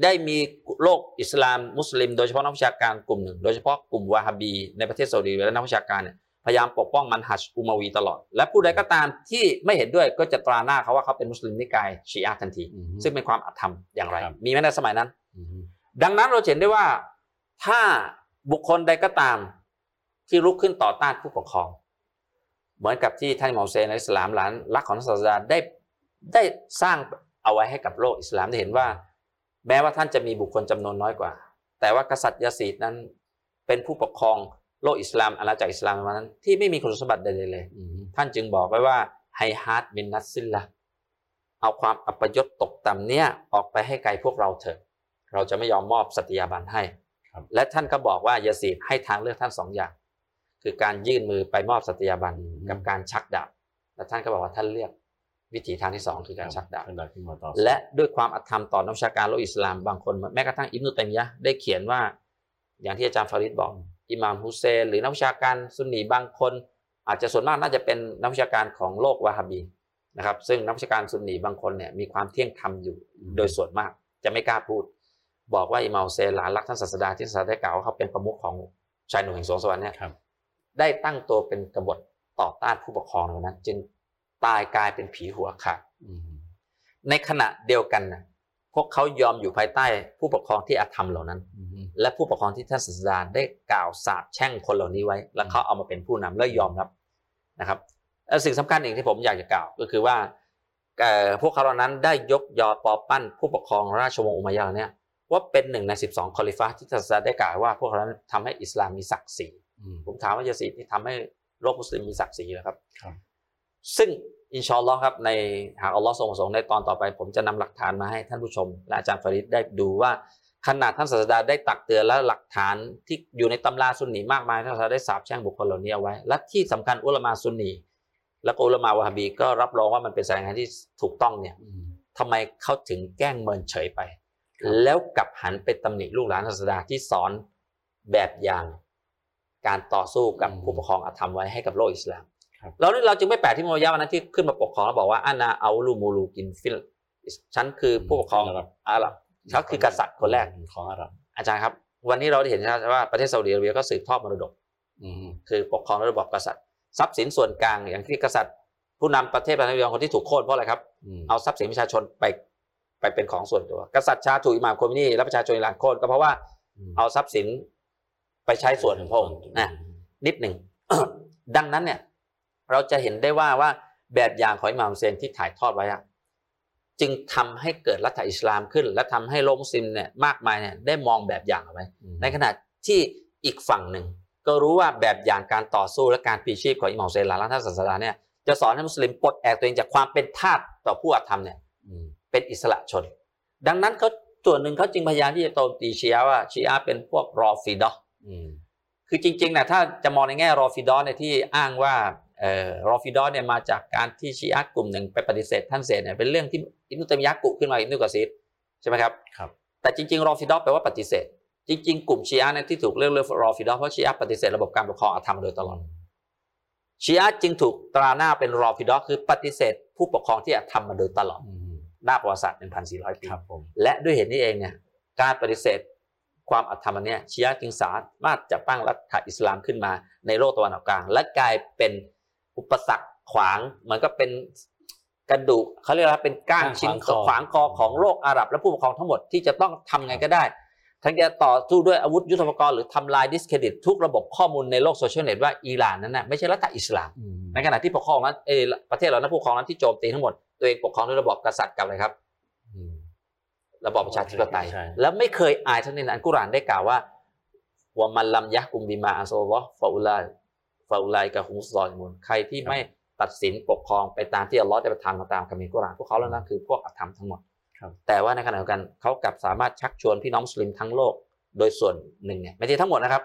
ได้มีโลกอิสลามมุสลิมโดยเฉพาะนักวิชาการกลุ่มหนึ่งโดยเฉพาะกลุ่มวาฮาบีในประเทศซาอุดีและนักวิชาการเนี่ยพยายามปกป้องมันหัจอุมาวีตลอดและผู้ใดก็ตามที่ไม่เห็นด้วยก็จะตราหน้าเขาว่าเขาเป็นมุสลิมนิกายชีอะห์ทันทีซึ่งเป็นความอาธรรมอย่างไรมีไหมในสมัยนั้นดังนั้นเราเห็นได้ว่าถ้าบุคคลใดก็ตามที่ลุกขึ้นต่อต้านผู้ปกครองเหมือนกับที่ท่านมอเซนในอิสลามหลานรักของศาสดาได้ได้สร้างเอาไว้ให้กับโลกอิสลามได้เห็นว่าแม้ว่าท่านจะมีบุคคลจำนวนน้อยกว่าแต่ว่ากษัตริย์ยาซีดนั้นเป็นผู้ปกครองโลกอิสลามอาณาจักรอิสลามมานั้นที่ไม่มีคุณสมบัติใดๆเลยท่านจึงบอกไว้ว่าไฮฮาร์ดมินนัสซิลละเอาความอัปยศตกต่ำเนี่ยออกไปให้ไกลพวกเราเถอะเราจะไม่ยอมมอบสัตยาบันให้และท่านก็บอกว่ายาซีดให้ทางเลือกท่านสองอย่างคือการยื่นมือไปมอบสัตยาบันกับการชักดาบและท่านก็บอกว่าท่านเลือกวิธีทางที่สองคือการชักดาบและด้วยความอาธรรมต่อนักวิชาการโลกอิสลามบางคนแม้กระทั่งอิบนุตัยมียะห์ได้เขียนว่าอย่างที่อาจารย์ฟาริดบอกอิหม่ามฮุเซนหรือนักวิชาการซุนนีบางคนอาจจะส่วนมากน่าจะเป็นนักวิชาการของโลกวะฮาบีนะครับซึ่งนักวิชาการซุนนีบางคนเนี่ยมีความเที่ยงธรรมอยู่โดยส่วนมากจะไม่กล้าพูดบอกว่าอิหม่ามฮุเซนหลานรักท่านศาสดาที่ศาสดาได้กล่าวว่าเขาเป็นประมุขของชายหนุ่มแห่งสวงสวรรค์เนี่ยได้ตั้งตัวเป็นกบฏต่อต้านผู้ปกครองเหล่านั้นจึงตายกลายเป็นผีหัวขาดในขณะเดียวกันนะพวกเขายอมอยู่ภายใต้ผู้ปกครองที่อาธรรมเหล่านั้นและผู้ปกครองที่ท่านศาสดาได้กล่าวสาปแช่งคนเหล่านี้ไว้และเขาเอามาเป็นผู้นำและยอมรับนะครับสิ่งสำคัญอีกที่ผมอยากจะกล่าวก็คือว่าพวกเขาเหล่านั้นได้ยกยอปอปั้นผู้ปกครองราชวงศ์อุมัยยะห์เนี่ยว่าเป็นหนึ่งในสิบสองคอลิฟะห์ที่ท่านศาสดาได้กล่าวว่าพวกเขานั้นทำให้อิสลามมีศักดิ์ศรีผมถามว่ายาซีดที่ทำให้โลกมุสลิมมีศักดิ์ศรีนะครับซึ่งอินชาอัลลอฮ์ครับในหากอัลลอฮ์ทรงประสงค์ในตอนต่อไปผมจะนำหลักฐานมาให้ท่านผู้ชมและอาจารย์ฟาริดได้ดูว่าขนาดท่านศาสดาได้ตักเตือนและหลักฐานที่อยู่ในตำราซุนนีมากมายท่านศาสดาได้สาปแช่งบุคคลเหล่านี้เอาไว้และที่สำคัญอุลามะซุนนีและอุลามะวะฮาบีก็รับรองว่ามันเป็นสายงานที่ถูกต้องเนี่ยทำไมเขาถึงแกล้งเมินเฉยไปแล้วกลับหันไปตำหนิลูกหลานศาสดาที่สอนแบบอย่างการต่อสู้กับผู้ปกครองอาธรรมไว้ให้กับโลกอิสลามเราเนี่ยเราจึงไม่แปลกที่มุฮัมมัดวันนั้นที่ขึ้นมาปกครองแล้วบอกว่าอานาอัลลูมูลูกินฟิลฉันคือผู้ปกครองอาหรับเขาคือกษัตริย์คนแรกของอาหรับอาจารย์ครับวันนี้เราได้เห็นว่าประเทศซาอุดิอาระเบียก็สืบทอดมรดกคือปกครองระบอบกษัตริย์ทรัพย์สินส่วนกลางอย่างที่กษัตริย์ผู้นำประเทศประชาธิปไตยคนที่ถูกโค่นเพราะอะไรครับเอาทรัพย์สินประชาชนไปไปเป็นของส่วนตัวกษัตริย์ชาถูกอิหม่ามโคมินีและประชาชนอิหร่านโค่นก็เพราะว่าเอาทรัพย์สินไปใช้ส่วนของพระองค์นะนิดหนึ่งดังนั้นเนี่ย เราจะเห็นได้ว่าว่าแบบอย่างของอิหม่ามฮุเซนที่ถ่ายทอดไว้จึงทำให้เกิดรัฐอิสลามขึ้นและทำให้โลกมุสลิมเนี่ยมากมายเนี่ยได้มองแบบอย่างเอาไว้ในขณะที่อีกฝั่งหนึ่งก็รู้ว่าแบบอย่างการต่อสู้และการปีชีพของอิหม่ามฮุเซนหลังท่านศาสดาเนี่ยจะสอนให้มุสลิมปลดแอกตัวเองจากความเป็นทาสต่อผู้อาธรรมเนี่ยเป็นอิสระชนดังนั้นเขาส่วนหนึ่งเขาจึงพยายามที่จะโจมตีชีอะห์ว่าชีอะห์เป็นพวกรอฟิดะห์คือจริงๆนะถ้าจะมองในแง่รอฟิดะห์เนี่ยที่อ้างว่ารอฟิดะห์เนี่ยมาจากการที่ชีอะห์กลุ่มหนึ่งไปปฏิเสธท่านเสดเนี่ยเป็นเรื่องที่อิบนุตัยมียะห์กุขึ้นมาอิบนุกะซีรใช่ไหมครับครับแต่จริงๆรอฟิดะห์แปลว่าปฏิเสธจริงๆกลุ่มชีอะห์เนี่ยที่ถูกเรียกเรียกรอฟิดะห์เพราะชีอะห์ปฏิเสธระบบการปกครองอาธรรมโดยตลอดชีอะห์จึงถูกตราหน้าเป็นรอฟิดะห์คือปฏิเสธผู้ปกครองที่อาธรรมมาโดยตลอดหน้าประวัติศาสตร์ หนึ่งพันสี่ร้อย ปีและด้วยเหตุนี้เองเนี่ยการปฏิเสธความอาธรรมเนี่ยชีอะห์จึงสามารถจัดตั้งรัฐอิสลามขึ้นมาในโลกตะวันออกกลางและกลายเป็นอุปสรรคขวางเหมือนก็เป็นกระดูกเขาเรียกว่าเป็นก้างชิ้นขวางคอของโลกอาหรับและผู้ปกครองทั้งหมดที่จะต้องทำไงก็ได้ทั้งจะต่อสู้ด้วยอาวุธยุทโธปกรณ์หรือทำลายดิสเครดิตทุกระบบข้อมูลในโลกโซเชียลเน็ตว่าอิหร่านนั้นน่ะไม่ใช่รัฐอิสลามในขณะที่ปกครองนั้นเอประเทศเรานั้นผู้ปกครองนั้นที่โจมตีทั้งหมดตัวเองปกครองด้วยระบบกษัตริย์กับอะไรครับระบบประชาธิปไตยแล้วไม่เคยอายท่านในอัลกุรอานได้กล่าวว่าวะมันลัมยะกุมบิมาอันซอลลอฮ์ฟาอุลัยฟาอุลัยกะฮุมุซซอลิมูนใครที่ไม่ตัดสินปกครองไปตามที่อัลเลาะห์ได้ประทานมาตามคัมภีร์กุรอานพวกเขาแล้วนั้นคือพวกอธรรมทั้งหมดแต่ว่าในขณะเดียวกันเขากลับสามารถชักชวนพี่น้องมุสลิมทั้งโลกโดยส่วนหนึ่งเนี่ยไม่ใช่ทั้งหมดนะครับ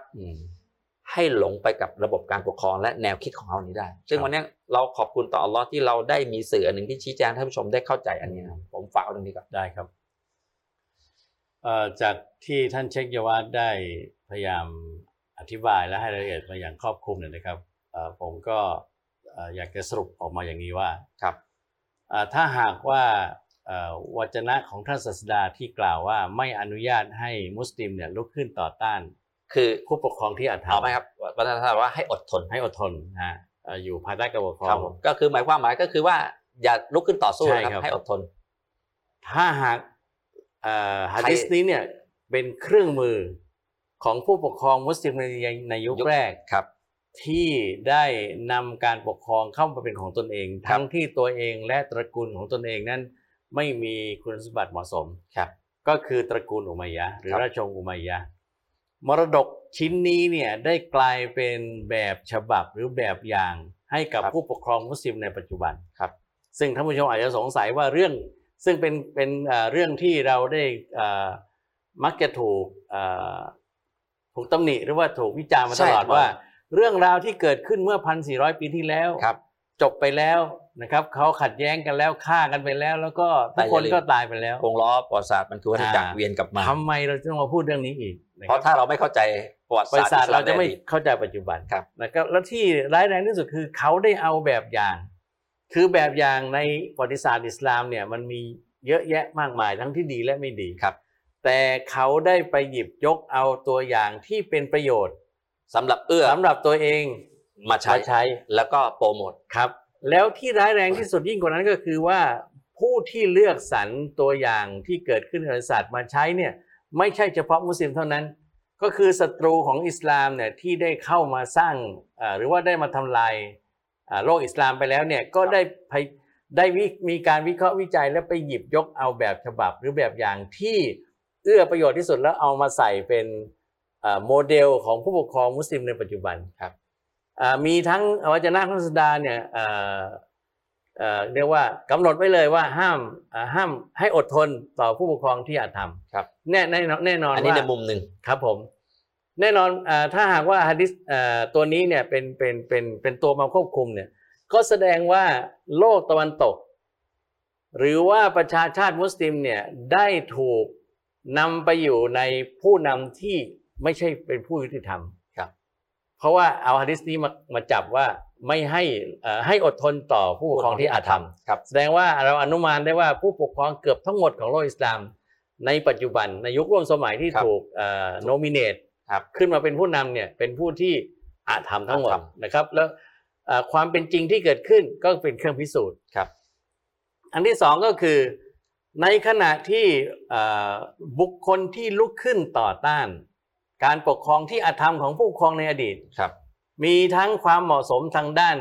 ให้หลงไปกับระบบการปกครองและแนวคิดของเขานี้ได้ซึ่งวันนี้เราขอบคุณต่ออัลเลาะห์ที่เราได้มีสื่ออันหนึ่งที่ชี้แจงให้ท่านผู้ชมได้เข้าใจอันนี้นะผมฝากตรงนี้ก่อนได้ครับจากที่ท่านเชคยาวาดได้พยายามอธิบายและให้รายละเอียดมาอย่างครอบคลุมเนี่ยนะครับผมก็อยากจะสรุปออกมาอย่างนี้ว่าครับถ้าหากว่าวจนะของท่านศาสดาที่กล่าวว่าไม่อนุญาตให้มุสลิมเนี่ยลุกขึ้นต่อต้านคือผู้ปกครองที่อาธรรมไหมครับวจนะว่าให้อดทนให้อดทนนะอยู่ภายใต้การปกครองก็คือหมายความหมายก็คือว่าอย่าลุกขึ้นต่อสู้นะครับให้อดทนถ้าหากฮะดิษนี้เนี่ยเป็นเครื่องมือของผู้ปกครองมุสลิมในยุคแรกครับที่ได้นำการปกครองเข้ามาเป็นของตนเองทั้งที่ตัวเองและตระกูลของตนเองนั้นไม่มีคุณสมบัติเหมาะสมครับก็คือตระกูลอุมัยยะห์หรือราชวงศ์อุมัยยะห์มรดกชิ้นนี้เนี่ยได้กลายเป็นแบบฉบับหรือแบบอย่างให้กับผู้ปกครองมุสลิมในปัจจุบันครับซึ่งท่านผู้ชมอาจจะสงสัยว่าเรื่องซึ่งเป็นเป็นเรื่องที่เราได้มักจะถูกถูกตำหนิหรือว่าถูกวิจารณ์มาตลอดว่าเรื่องราวที่เกิดขึ้นเมื่อหนึ่งพันสี่ร้อยปีที่แล้วจบไปแล้วนะครับเขาขัดแย้งกันแล้วฆ่ากันไปแล้วแล้วก็ทุกคนก็ตายไปแล้ววงล้อประวัติศาสตร์มันคือวัฏจักรเวียนกลับมาทำไมเราต้องมาพูดเรื่องนี้อีกเพราะถ้าเราไม่เข้าใจประวัติศาสตร์เราจะไม่เข้าใจปัจจุบันครับนะครับแล้วที่ร้ายแรงที่สุดคือเขาได้เอาแบบอย่างคือแบบอย่างในประวัติศาสตร์อิสลามเนี่ยมันมีเยอะแยะมากมายทั้งที่ดีและไม่ดีครับแต่เขาได้ไปหยิบยกเอาตัวอย่างที่เป็นประโยชน์สำหรับเอื้อสำหรับตัวเองมาใช้ใช้แล้วก็โปรโมทครับแล้วที่ร้ายแรงที่สุดยิ่งกว่านั้นก็คือว่าผู้ที่เลือกสรรตัวอย่างที่เกิดขึ้นในประวัติศาสตร์มาใช้เนี่ยไม่ใช่เฉพาะมุสลิมเท่านั้นก็คือศัตรูของอิสลามเนี่ยที่ได้เข้ามาสร้างหรือว่าได้มาทำลายโลกอิสลามไปแล้วเนี่ยก็ได้ได้มีการวิเคราะห์วิจัยและไปหยิบยกเอาแบบฉบับหรือแบบอย่างที่เอื้อประโยชน์ที่สุดแล้วเอามาใส่เป็นโมเดลของผู้ปกครองมุสลิมในปัจจุบันครับมีทั้งวจนะของศาสดาเนี่ยเรียกว่ากำหนดไว้เลยว่าห้ามห้ามให้อดทนต่อผู้ปกครองที่อาธรรมครับแน่แน่นอนอันนี้ในมุมหนึ่งครับผมแน่นอนถ้าหากว่าฮะดิษตัวนี้เนี่ยเป็นเป็นเป็นเป็นตัวมาควบคุมเนี่ยก็แสดงว่าโลกตะวันตกหรือว่าประชาชาติมุสลิมเนี่ยได้ถูกนำไปอยู่ในผู้นำที่ไม่ใช่เป็นผู้ยุติธรรมครับเพราะว่าเอาฮะดิษนี้มามาจับว่าไม่ให้ให้อดทนต่อผู้ปกครองที่อาธรรมครับแสดงว่าเราอนุมานได้ว่าผู้ปกครองเกือบทั้งหมดของโลกอิสลามในปัจจุบันในยุคร่วมสมัยที่ถูกโนมิเนตขึ้นมาเป็นผู้นำเนี่ยเป็นผู้ที่อาธรรมทั้งหมดนะครับแล้วความเป็นจริงที่เกิดขึ้นก็เป็นเครื่องพิสูจน์ครับอันที่สองก็คือในขณะที่บุคคลที่ลุกขึ้นต่อต้านการปกครองที่อาธรรมของผู้ปกครองในอดีตครับ มีทั้งความเหมาะสมทางด้าน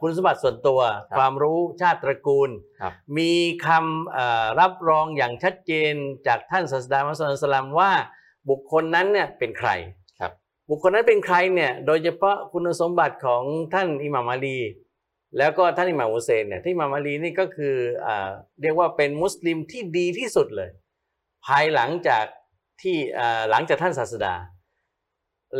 คุณสมบัติส่วนตัวความรู้ชาติตระกูลมีคำรับรองอย่างชัดเจนจากท่านศาสดามุฮัมมัดศ็อลลัลลอฮุอะลัยฮิวะซัลลัมว่าบุคคลนั้นเนี่ยเป็นใครบุคคลนั้นเป็นใครเนี่ยโดยเฉพาะคุณสมบัติของท่านอิหม่ามอาลีแล้วก็ท่านอิหม่ามอุเซนเนี่ยที่อิหม่ามอาลีนี่ก็คือเรียกว่าเป็นมุสลิมที่ดีที่สุดเลยภายหลังจากที่หลังจากท่านศาสดา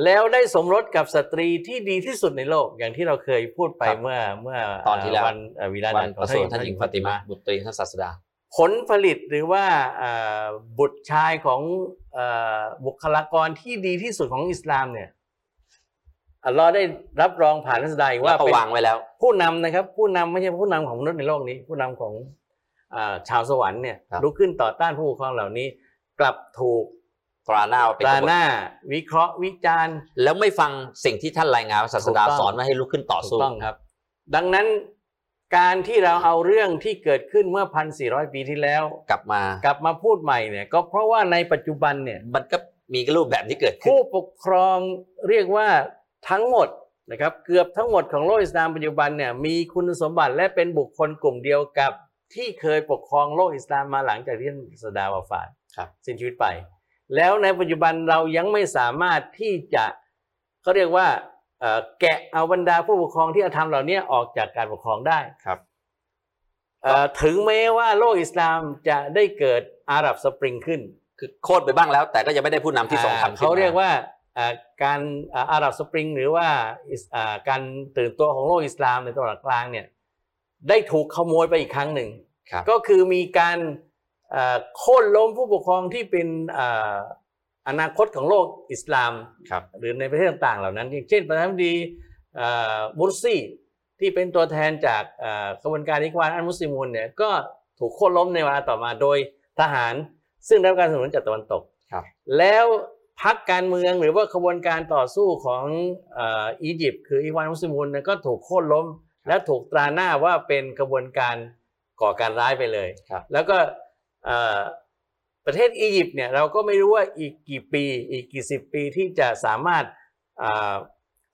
แล้วได้สมรสกับสตรีที่ดีที่สุดในโลกอย่างที่เราเคยพูดไปเมื่อเมื่อตอนที่แล้ววันวิลาดะห์ของท่านหญิงฟาติมาบุตรีท่านศาสดาผลผลิตหรือว่าบุตรชายของบุคลากรที่ดีที่สุดของอิสลามเนี่ยอัลลอฮ์ได้รับรองผ่านท่านศาสดาว่าเป็นผู้นำนะครับผู้นำไม่ใช่ผู้นำของมนุษย์ในโลกนี้ผู้นำของชาวสวรรค์เนี่ยลุกขึ้นต่อต้านผู้ปกครองเหล่านี้กลับถูกตราหน้าเป็นตราหน้าวิเคราะห์วิจารณ์แล้วไม่ฟังสิ่งที่ท่านรายงานศาสดาสอนว่าให้ลุกขึ้นต่อสู้ครับดังนั้นการที่เราเอาเรื่องที่เกิดขึ้นเมื่อ หนึ่งพันสี่ร้อย ปีที่แล้วกลับมากลับมาพูดใหม่เนี่ยก็เพราะว่าในปัจจุบันเนี่ยมันก็มีรูปแบบที่เกิดขึ้นผู้ปกครองเรียกว่าทั้งหมดนะครับเกือบทั้งหมดของโลกอิสลามปัจจุบันเนี่ยมีคุณสมบัติและเป็นบุคคลกลุ่มเดียวกับที่เคยปกครองโลกอิสลามมาหลังจากที่ท่านศาสดาวะฟาตสิ้นชีวิตไปแล้วในปัจจุบันเรายังไม่สามารถที่จะเขาเรียกว่าแกะเอาบรรดาผู้ปกครองที่อาธรรมเหล่านี้ออกจากการปกครองได้ครับถึงแม้ว่าโลกอิสลามจะได้เกิดอาหรับสปริงขึ้นคือโค่นไปบ้างแล้วแต่ก็ยังไม่ได้ผู้นำที่สำคัญเขาเรียกว่าการอาหรับสปริงหรือว่าการตื่นตัวของโลกอิสลามในตะวันกลางเนี่ยได้ถูกขโมยไปอีกครั้งหนึ่งก็คือมีการโค่นล้มผู้ปกครองที่เป็นอนาคตของโลกอิสลามหรือในประเทศต่างๆเหล่านั้นอย่างเช่นประธานาธิบดีมุรซีที่เป็นตัวแทนจากกระบวนการอิควานอัลมุสลิมูนเนี่ยก็ถูกโค่นล้มในเวลาต่อมาโดยทหารซึ่งได้รับการสนับสนุนจากตะวันตกแล้วพรรคการเมืองหรือว่ากระบวนการต่อสู้ของอียิปต์คืออิควานอัลมุสลิมูนก็ถูกโค่นล้มและถูกตราหน้าว่าเป็นกระบวนการก่อการร้ายไปเลยแล้วก็ประเทศอียิปต์เนี่ยเราก็ไม่รู้ว่าอีกกี่ปีอีกกี่สิบปีที่จะสามารถ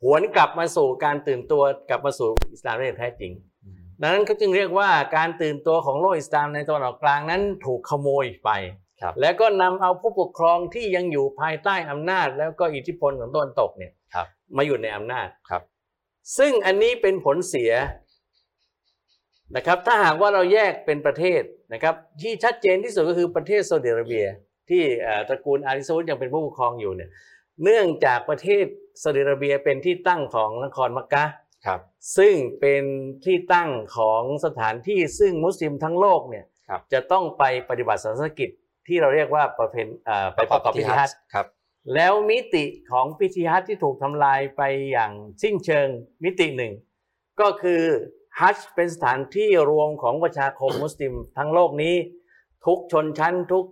หวนกลับมาสู่การตื่นตัวกลับมาสู่อิสลามได้อย่างแท้จริงดังนั้นก็จึงเรียกว่าการตื่นตัวของโลกอิสลามในตะวันออกกลางนั้นถูกขโมยไปแล้วก็นำเอาผู้ปกครองที่ยังอยู่ภายใต้อำนาจแล้วก็อิทธิพลของตะวันตกเนี่ยมาอยู่ในอำนาจซึ่งอันนี้เป็นผลเสียนะครับถ้าหากว่าเราแยกเป็นประเทศนะครับที่ชัดเจนที่สุดก็คือประเทศซาอุดิอาระเบียที่ตระกูลอาริซูดยังเป็นผู้ปกครองอยู่เนี่ยเนื่องจากประเทศซาอุดิอาระเบียเป็นที่ตั้งของนครมักกะห์ครับซึ่งเป็นที่ตั้งของสถานที่ซึ่งมุสลิมทั้งโลกเนี่ยจะต้องไปปฏิบัติศาสนกิจที่เราเรียกว่าประเพณไปประกอบพิธีฮัจญ์ครับแล้วมิติของพิธีฮัจญ์ที่ถูกทำลายไปอย่างสิ้นเชิงมิติหนึ่งก็คือฮัจญ์เป็นสถานที่รวมของประชาคมมุสลิมทั้งโลกนี้ทุกชนชั้นทุก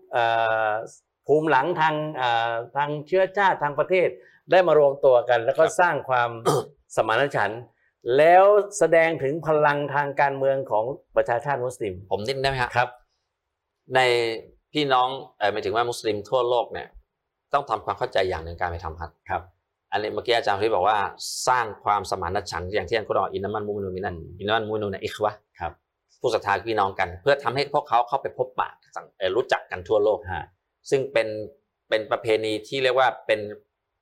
ภูมิหลังทางทางเชื้อชาติทางประเทศได้มารวมตัวกันแล้วก็สร้างความสมานฉันท์แล้วแสดงถึงพลังทางการเมืองของประชาชาติมุสลิมผมนิดได้ไหมครับในพี่น้องหมายถึงว่ามุสลิมทั่วโลกเนี่ยต้องทำความเข้าใจอย่างหนึ่งการไปทำฮัจญ์ครับอันนี้เมื่อกี้อาจารย์ที่บอกว่าสร้างความสมานฉันท์อย่างที่อันกุรอานอินนัมมัลมุมินูนมินัลอินนัมมัลมุมินูนอิควะห์ครับผู้ศรัทธาพี่น้องกันเพื่อทำให้พวกเขาเข้าไปพบปะรู้จักกันทั่วโลกซึ่งเป็นเป็นประเพณีที่เรียกว่าเป็น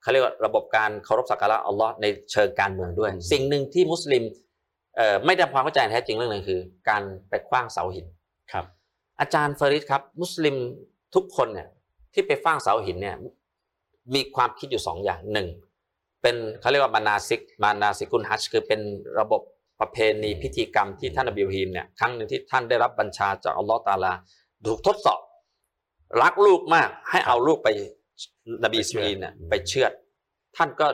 เขาเรียกว่าระบบการเคารพสักการะอัลลอฮ์ในเชิงการเมืองด้วยสิ่งหนึ่งที่มุสลิมไม่ได้ความเข้าใจแท้จริงเรื่องหนึ่งคือการไปขว้างเสาหินครับอาจารย์ฟาริดครับมุสลิมทุกคนเนี่ยที่ไปขว้างเสาหินเนี่ยมีความคิดอยู่สองอย่างหนึ่งเป็นเขาเรียกว่ามานาซิกมานาซิกุลฮัจญ์คือเป็นระบบประเพณีพิธีกรรมที่ท่านนบีอิบราฮิมเนี่ยครั้งหนึ่งที่ท่านได้รับบัญชาจากอัลลอฮฺตะอาลาถูกทดสอบรักลูกมากให้เอาลูกไปนบีอิสมาอีลเนี่ยไปเชือดท่านก็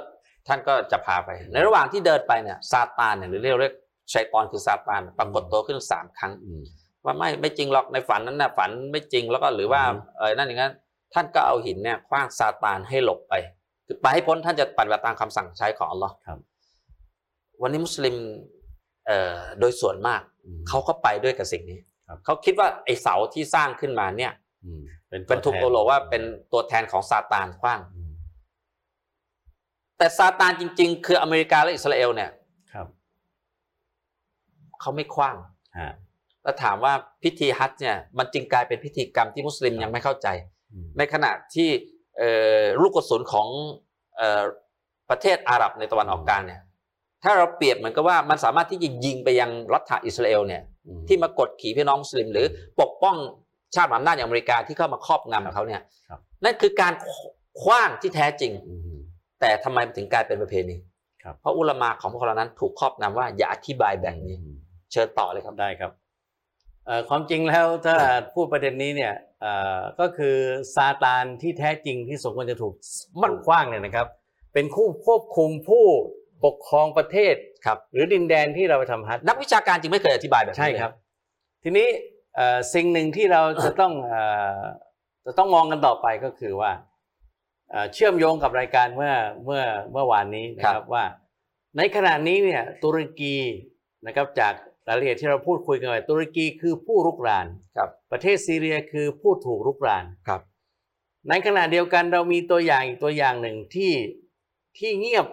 ท่านก็จะพาไปในระหว่างที่เดินไปเนี่ยซาตานเนี่ยหรือเรียกเรียกชัยฏอนคือซาตานปรากฏตัวขึ้นสามครั้งว่าไม่ไม่จริงหรอกในฝันนั้นน่ะฝันไม่จริงแล้วก็หรือว่าเออนั่นอย่างนั้นท่านก็เอาหินเนี่ยขว้างซาตานให้หลบไปคือไปให้พ้นท่านจะปฏิบัติตามคำสั่งใช้ของอัลลอฮ์ครับวันนี้มุสลิมโดยส่วนมากเขาก็ไปด้วยกับสิ่งนี้เขาคิดว่าไอเสาที่สร้างขึ้นมาเนี่ยเป็นถูกโอโลว่าเป็นตัวแทนของซาตานขว้างแต่ แต่ซาตานจริงๆคืออเมริกาและอิสราเอลเนี่ยเขาไม่ขว้างแล้วถามว่าพิธีฮัจญ์เนี่ยมันจึงกลายเป็นพิธีกรรมที่มุสลิมยังไม่เข้าใจในขณะที่ลูกกระสุนของประเทศอาหรับในตะวันออกกลางเนี่ยถ้าเราเปรียบเหมือนกับว่ามันสามารถที่จะยิงไปยังรัฐอิสราเอลเนี่ยที่มากดขี่พี่น้องมุสลิมหรือปกป้องชาติมหาอำนาจอย่างอเมริกาที่เข้ามาครอบงำเขาเนี่ยนั่นคือการขว้างที่แท้จริงแต่ทำไมถึงกลายเป็นประเพณีเพราะอุลามะของพวกเรานั้นถูกครอบงำว่าอย่าอธิบายแบบนี้เชิญต่อเลยครับได้ครับความจริงแล้วถ้าพูดประเด็นนี้เนี่ยก็คือซาตานที่แท้จริงที่สมควรจะถูกมั่นคว้างเนี่ยนะครับเป็นคู่ควบคุมผู้ปกครองประเทศครับหรือดินแดนที่เราไปทำฮัจญ์นักวิชาการจริงไม่เคยอธิบายแบบนี้ใช่ครับทีนี้สิ่งหนึ่งที่เราจะต้องจะต้องมองกันต่อไปก็คือว่าเชื่อมโยงกับรายการเมื่อเมื่อเมื่อวานนี้นะครับว่าในขณะนี้เนี่ยตุรกีนะครับจากรายละเอียดที่เราพูดคุยกันไปตุรกีคือผู้รุกรานครับประเทศซีเรียคือผู้ถูกรุกรานครับในขณะเดียวกันเรามีตัวอย่างอีกตัวอย่างหนึ่งที่ที่เงียบ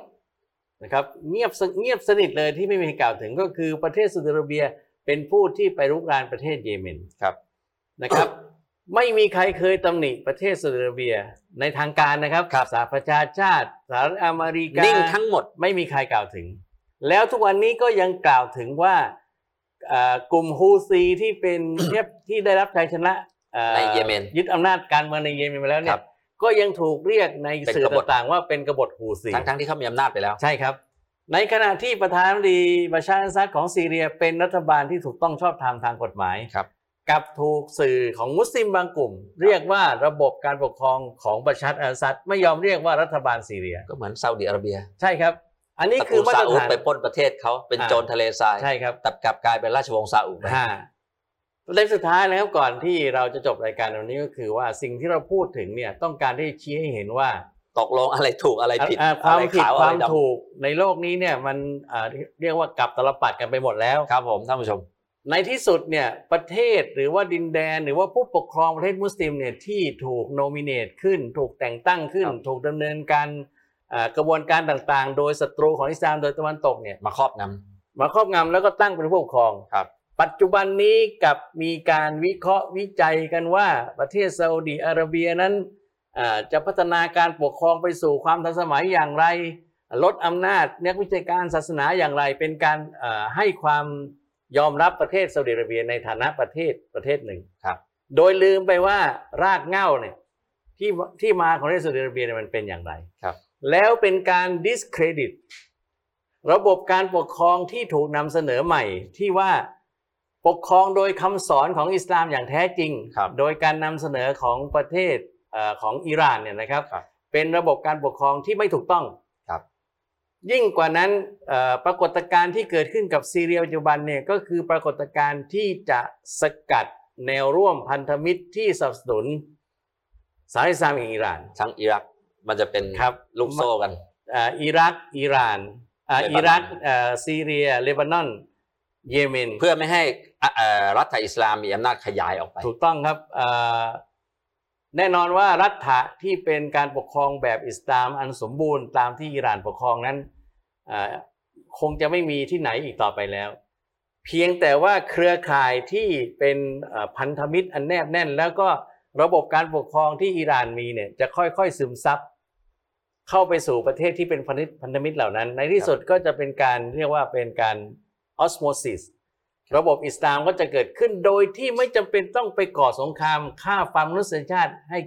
นะครับเงียบเงียบสนิทเลยที่ไม่มีกล่าวถึงก็คือประเทศซาอุดิอาระเบียเป็นผู้ที่ไปรุกรานประเทศเยเมนครับนะครับ ไม่มีใครเคยตำหนิประเทศซาอุดิอาระเบียในทางการนะครับสหประชาชาติสหรัฐอเมริกานิ่งทั้งหมดไม่มีใครกล่าวถึงแล้วทุกวันนี้ก็ยังกล่าวถึงว่ากลุ่มฮูซีที่เป็นเทียบที่ได้รับชัยชนะในเยเมนยึดอำนาจการเมืองในเยเมนไปแล้วเนี่ยก็ยังถูกเรียกในสื่อต่างๆว่าเป็นกบฏฮูซีทั้งๆที่เขามีอำนาจไปแล้วใช่ครับในขณะที่ประธานาธิบดีบัชาร์อัสซัดของซีเรียเป็นรัฐบาลที่ถูกต้องชอบธรรมทางกฎหมายครับกับถูกสื่อของมุสลิมบางกลุ่มเรียกว่าระบบการปกครองของบัชาร์อัสซัดไม่ยอมเรียกว่ารัฐบาลซีเรียก็เหมือนซาอุดิอาระเบียใช่ครับอันนี้คือมาตรฐานไปปล้นประเทศเขาเป็นโจรทะเลทรายใช่ครับตับกลับกลายเป็นราชวงศ์ซาอุดฮะประเด็นสุดท้ายนะครับก่อนที่เราจะจบรายการวันนี้ก็คือว่าสิ่งที่เราพูดถึงเนี่ยต้องการที่ชี้ให้เห็นว่าตกลงอะไรถูกอะไรผิดความผิดความถูกในโลกนี้เนี่ยมันเรียกว่ากลับตลปัดกันไปหมดแล้วครับผมท่านผู้ชมในที่สุดเนี่ยประเทศหรือว่าดินแดนหรือว่าผู้ปกครองประเทศมุสลิมเนี่ยที่ถูกโนมิเนตขึ้นถูกแต่งตั้งขึ้นถูกดำเนินการกระบวนการต่างๆโดยศัตรูของอิสลามโดยตะวันตกเนี่ยมาครอบงำมาครอบงำแล้วก็ตั้งเป็นผู้ปกครองครับปัจจุบันนี้กับมีการวิเคราะห์วิจัยกันว่าประเทศซาอุดิอาระเบียนั้นจะพัฒนาการปกครองไปสู่ความทันสมัยอย่างไรลดอำนาจนักวิจัยการศาสนาอย่างไรเป็นการให้ความยอมรับประเทศซาอุดิอาระเบียในฐานะประเทศประเทศหนึ่งครับโดยลืมไปว่ารากเหง้าเนี่ยที่ที่มาของประเทศซาอุดิอาระเบียมันเป็นอย่างไรครับแล้วเป็นการ discredit ระบบการปกครองที่ถูกนำเสนอใหม่ที่ว่าปกครองโดยคำสอนของอิสลามอย่างแท้จริงโดยการนำเสนอของประเทศของอิหร่านเนี่ยนะครับเป็นระบบการปกครองที่ไม่ถูกต้องยิ่งกว่านั้นปรากฏการณ์ที่เกิดขึ้นกับซีเรียปัจจุบันเนี่ยก็คือปรากฏการณ์ที่จะสกัดแนวร่วมพันธมิตรที่สนับสนุนสหรัฐอิสลามอิหร่านทั้งอิรักมันจะเป็นลูกโซ่กันอิรักอิหร่านอิรักซีเรียเลบานอนเยเมนเพื่อไม่ให้รัฐอิสลามมีอำนาจขยายออกไปถูกต้องครับแน่นอนว่ารัฐะที่เป็นการปกครองแบบอิสลามอันสมบูรณ์ตามที่อิหร่านปกครองนั้นคงจะไม่มีที่ไหนอีกต่อไปแล้วเพียงแต่ว่าเครือข่ายที่เป็นพันธมิตรอันแนบแน่นแล้วก็ระบบการปกครองที่อิหร่านมีเนี่ยจะค่อยๆซึมซับเข้าไปสู่ประเทศที่เป็นพันธมิตรเหล่านั้นในที่สุดก็จะเป็นการเรียกว่าเป็นการออสโมซิสระบบอิสลามก็จะเกิดขึ้นโดยที่ไม่จำเป็นต้องไปก่อสงครามฆ่าความมนุษยชาติให้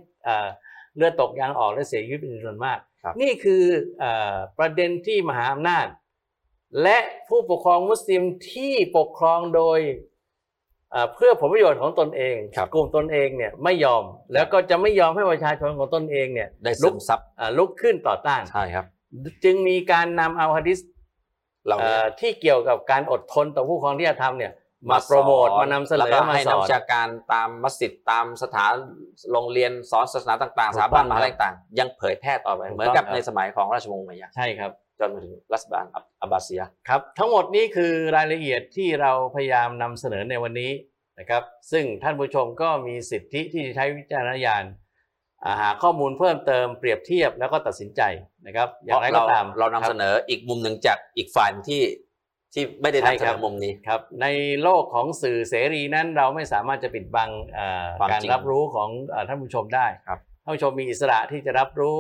เลือดตกยางออกและเสียชีวิตเป็นจำนวนมากนี่คือประเด็นที่มหาอำนาจและผู้ปกครองมุสลิมที่ปกครองโดยเพื่อผลประโยชน์ของตนเองกลุ่มตนเองเนี่ยไม่ยอมแล้วก็จะไม่ยอมให้ประชาชนของตนเองเนี่ยลุกซับลุกขึ้นต่อต้านใช่ครับจึงมีการนำเอาหะดีษที่เกี่ยวกับการอดทนต่อผู้ครองที่จะทำเนี่ยมาโปรโมทมานำเสนอมาสอนวิชาการตามมัสยิดตามสถานโรงเรียนสอนศาสนาต่างๆสถาบันมหาวิทยาลัยต่างๆยังเผยแพร่ต่อไปเหมือนกับในสมัยของราชวงศ์อุมัยยะห์ใช่ครับจนมาถึงรัชกาลอับบาซียะห์ครับทั้งหมดนี้คือรายละเอียดที่เราพยายามนำเสนอในวันนี้นะครับซึ่งท่านผู้ชมก็มีสิทธิที่จะใช้วิจารณญาณ หาข้อมูลเพิ่มเติมเปรียบเทียบแล้วก็ตัดสินใจนะครับอย่างไรก็ตามเรานำเสนออีกมุมหนึ่งจากอีกฝ่ายที่ที่ไม่ได้นำเสนอมุมนี้ครับในโลกของสื่อเสรีนั้นเราไม่สามารถจะปิดบังการรับรู้ของท่านผู้ชมได้ท่านผู้ชมมีอิสระที่จะรับรู้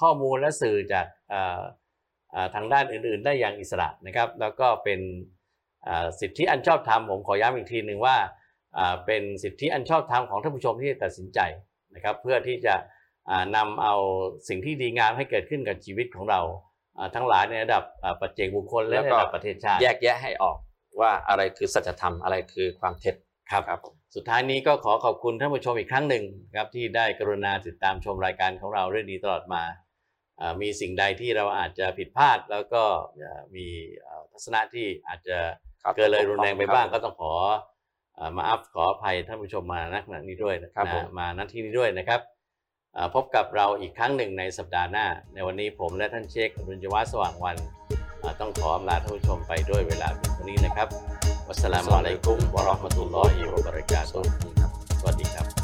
ข้อมูลและสื่อจากทางด้านอื่นๆได้อย่างอิสระนะครับแล้วก็เป็นสิทธิอันชอบธรรมผมขอย้ำอีกทีหนึ่งว่าเป็นสิทธิอันชอบธรรมของท่านผู้ชมที่ตัดสินใจนะครับเพื่อที่จะนำเอาสิ่งที่ดีงามให้เกิดขึ้นกับชีวิตของเราทั้งหลายในระดับปัจเจกบุคคลและระดับประเทศชาติแยกแยะให้ออกว่าอะไรคือสัจธรรมอะไรคือความเท็จครับสุดท้ายนี้ก็ขอขอบคุณท่านผู้ชมอีกครั้งหนึ่งครับที่ได้กรุณาติดตามชมรายการของเราเรื่องดีตลอดมามีสิ่งใดที่เราอาจจะผิดพลาดแล้วก็มีทัศนะที่อาจจะเกินเลยรุนแรงไปบ้างก็ต้องขอมาอัพขออภัยท่านผู้ชมมาณขณะนี้ด้วยนะครับมาณที่นี้ด้วยนะครับพบกับเราอีกครั้งหนึ่งในสัปดาห์หน้าในวันนี้ผมและท่านเชคอรุณยวัฒน์สว่างวันต้องขออำลาท่านผู้ชมไปด้วยเวลาเพียงเท่านี้นะครับวัสสลามุอะลัยกุมวะเราะห์มะตุลลอฮิวะบะเราะกาตุฮ์สวัสดีครับ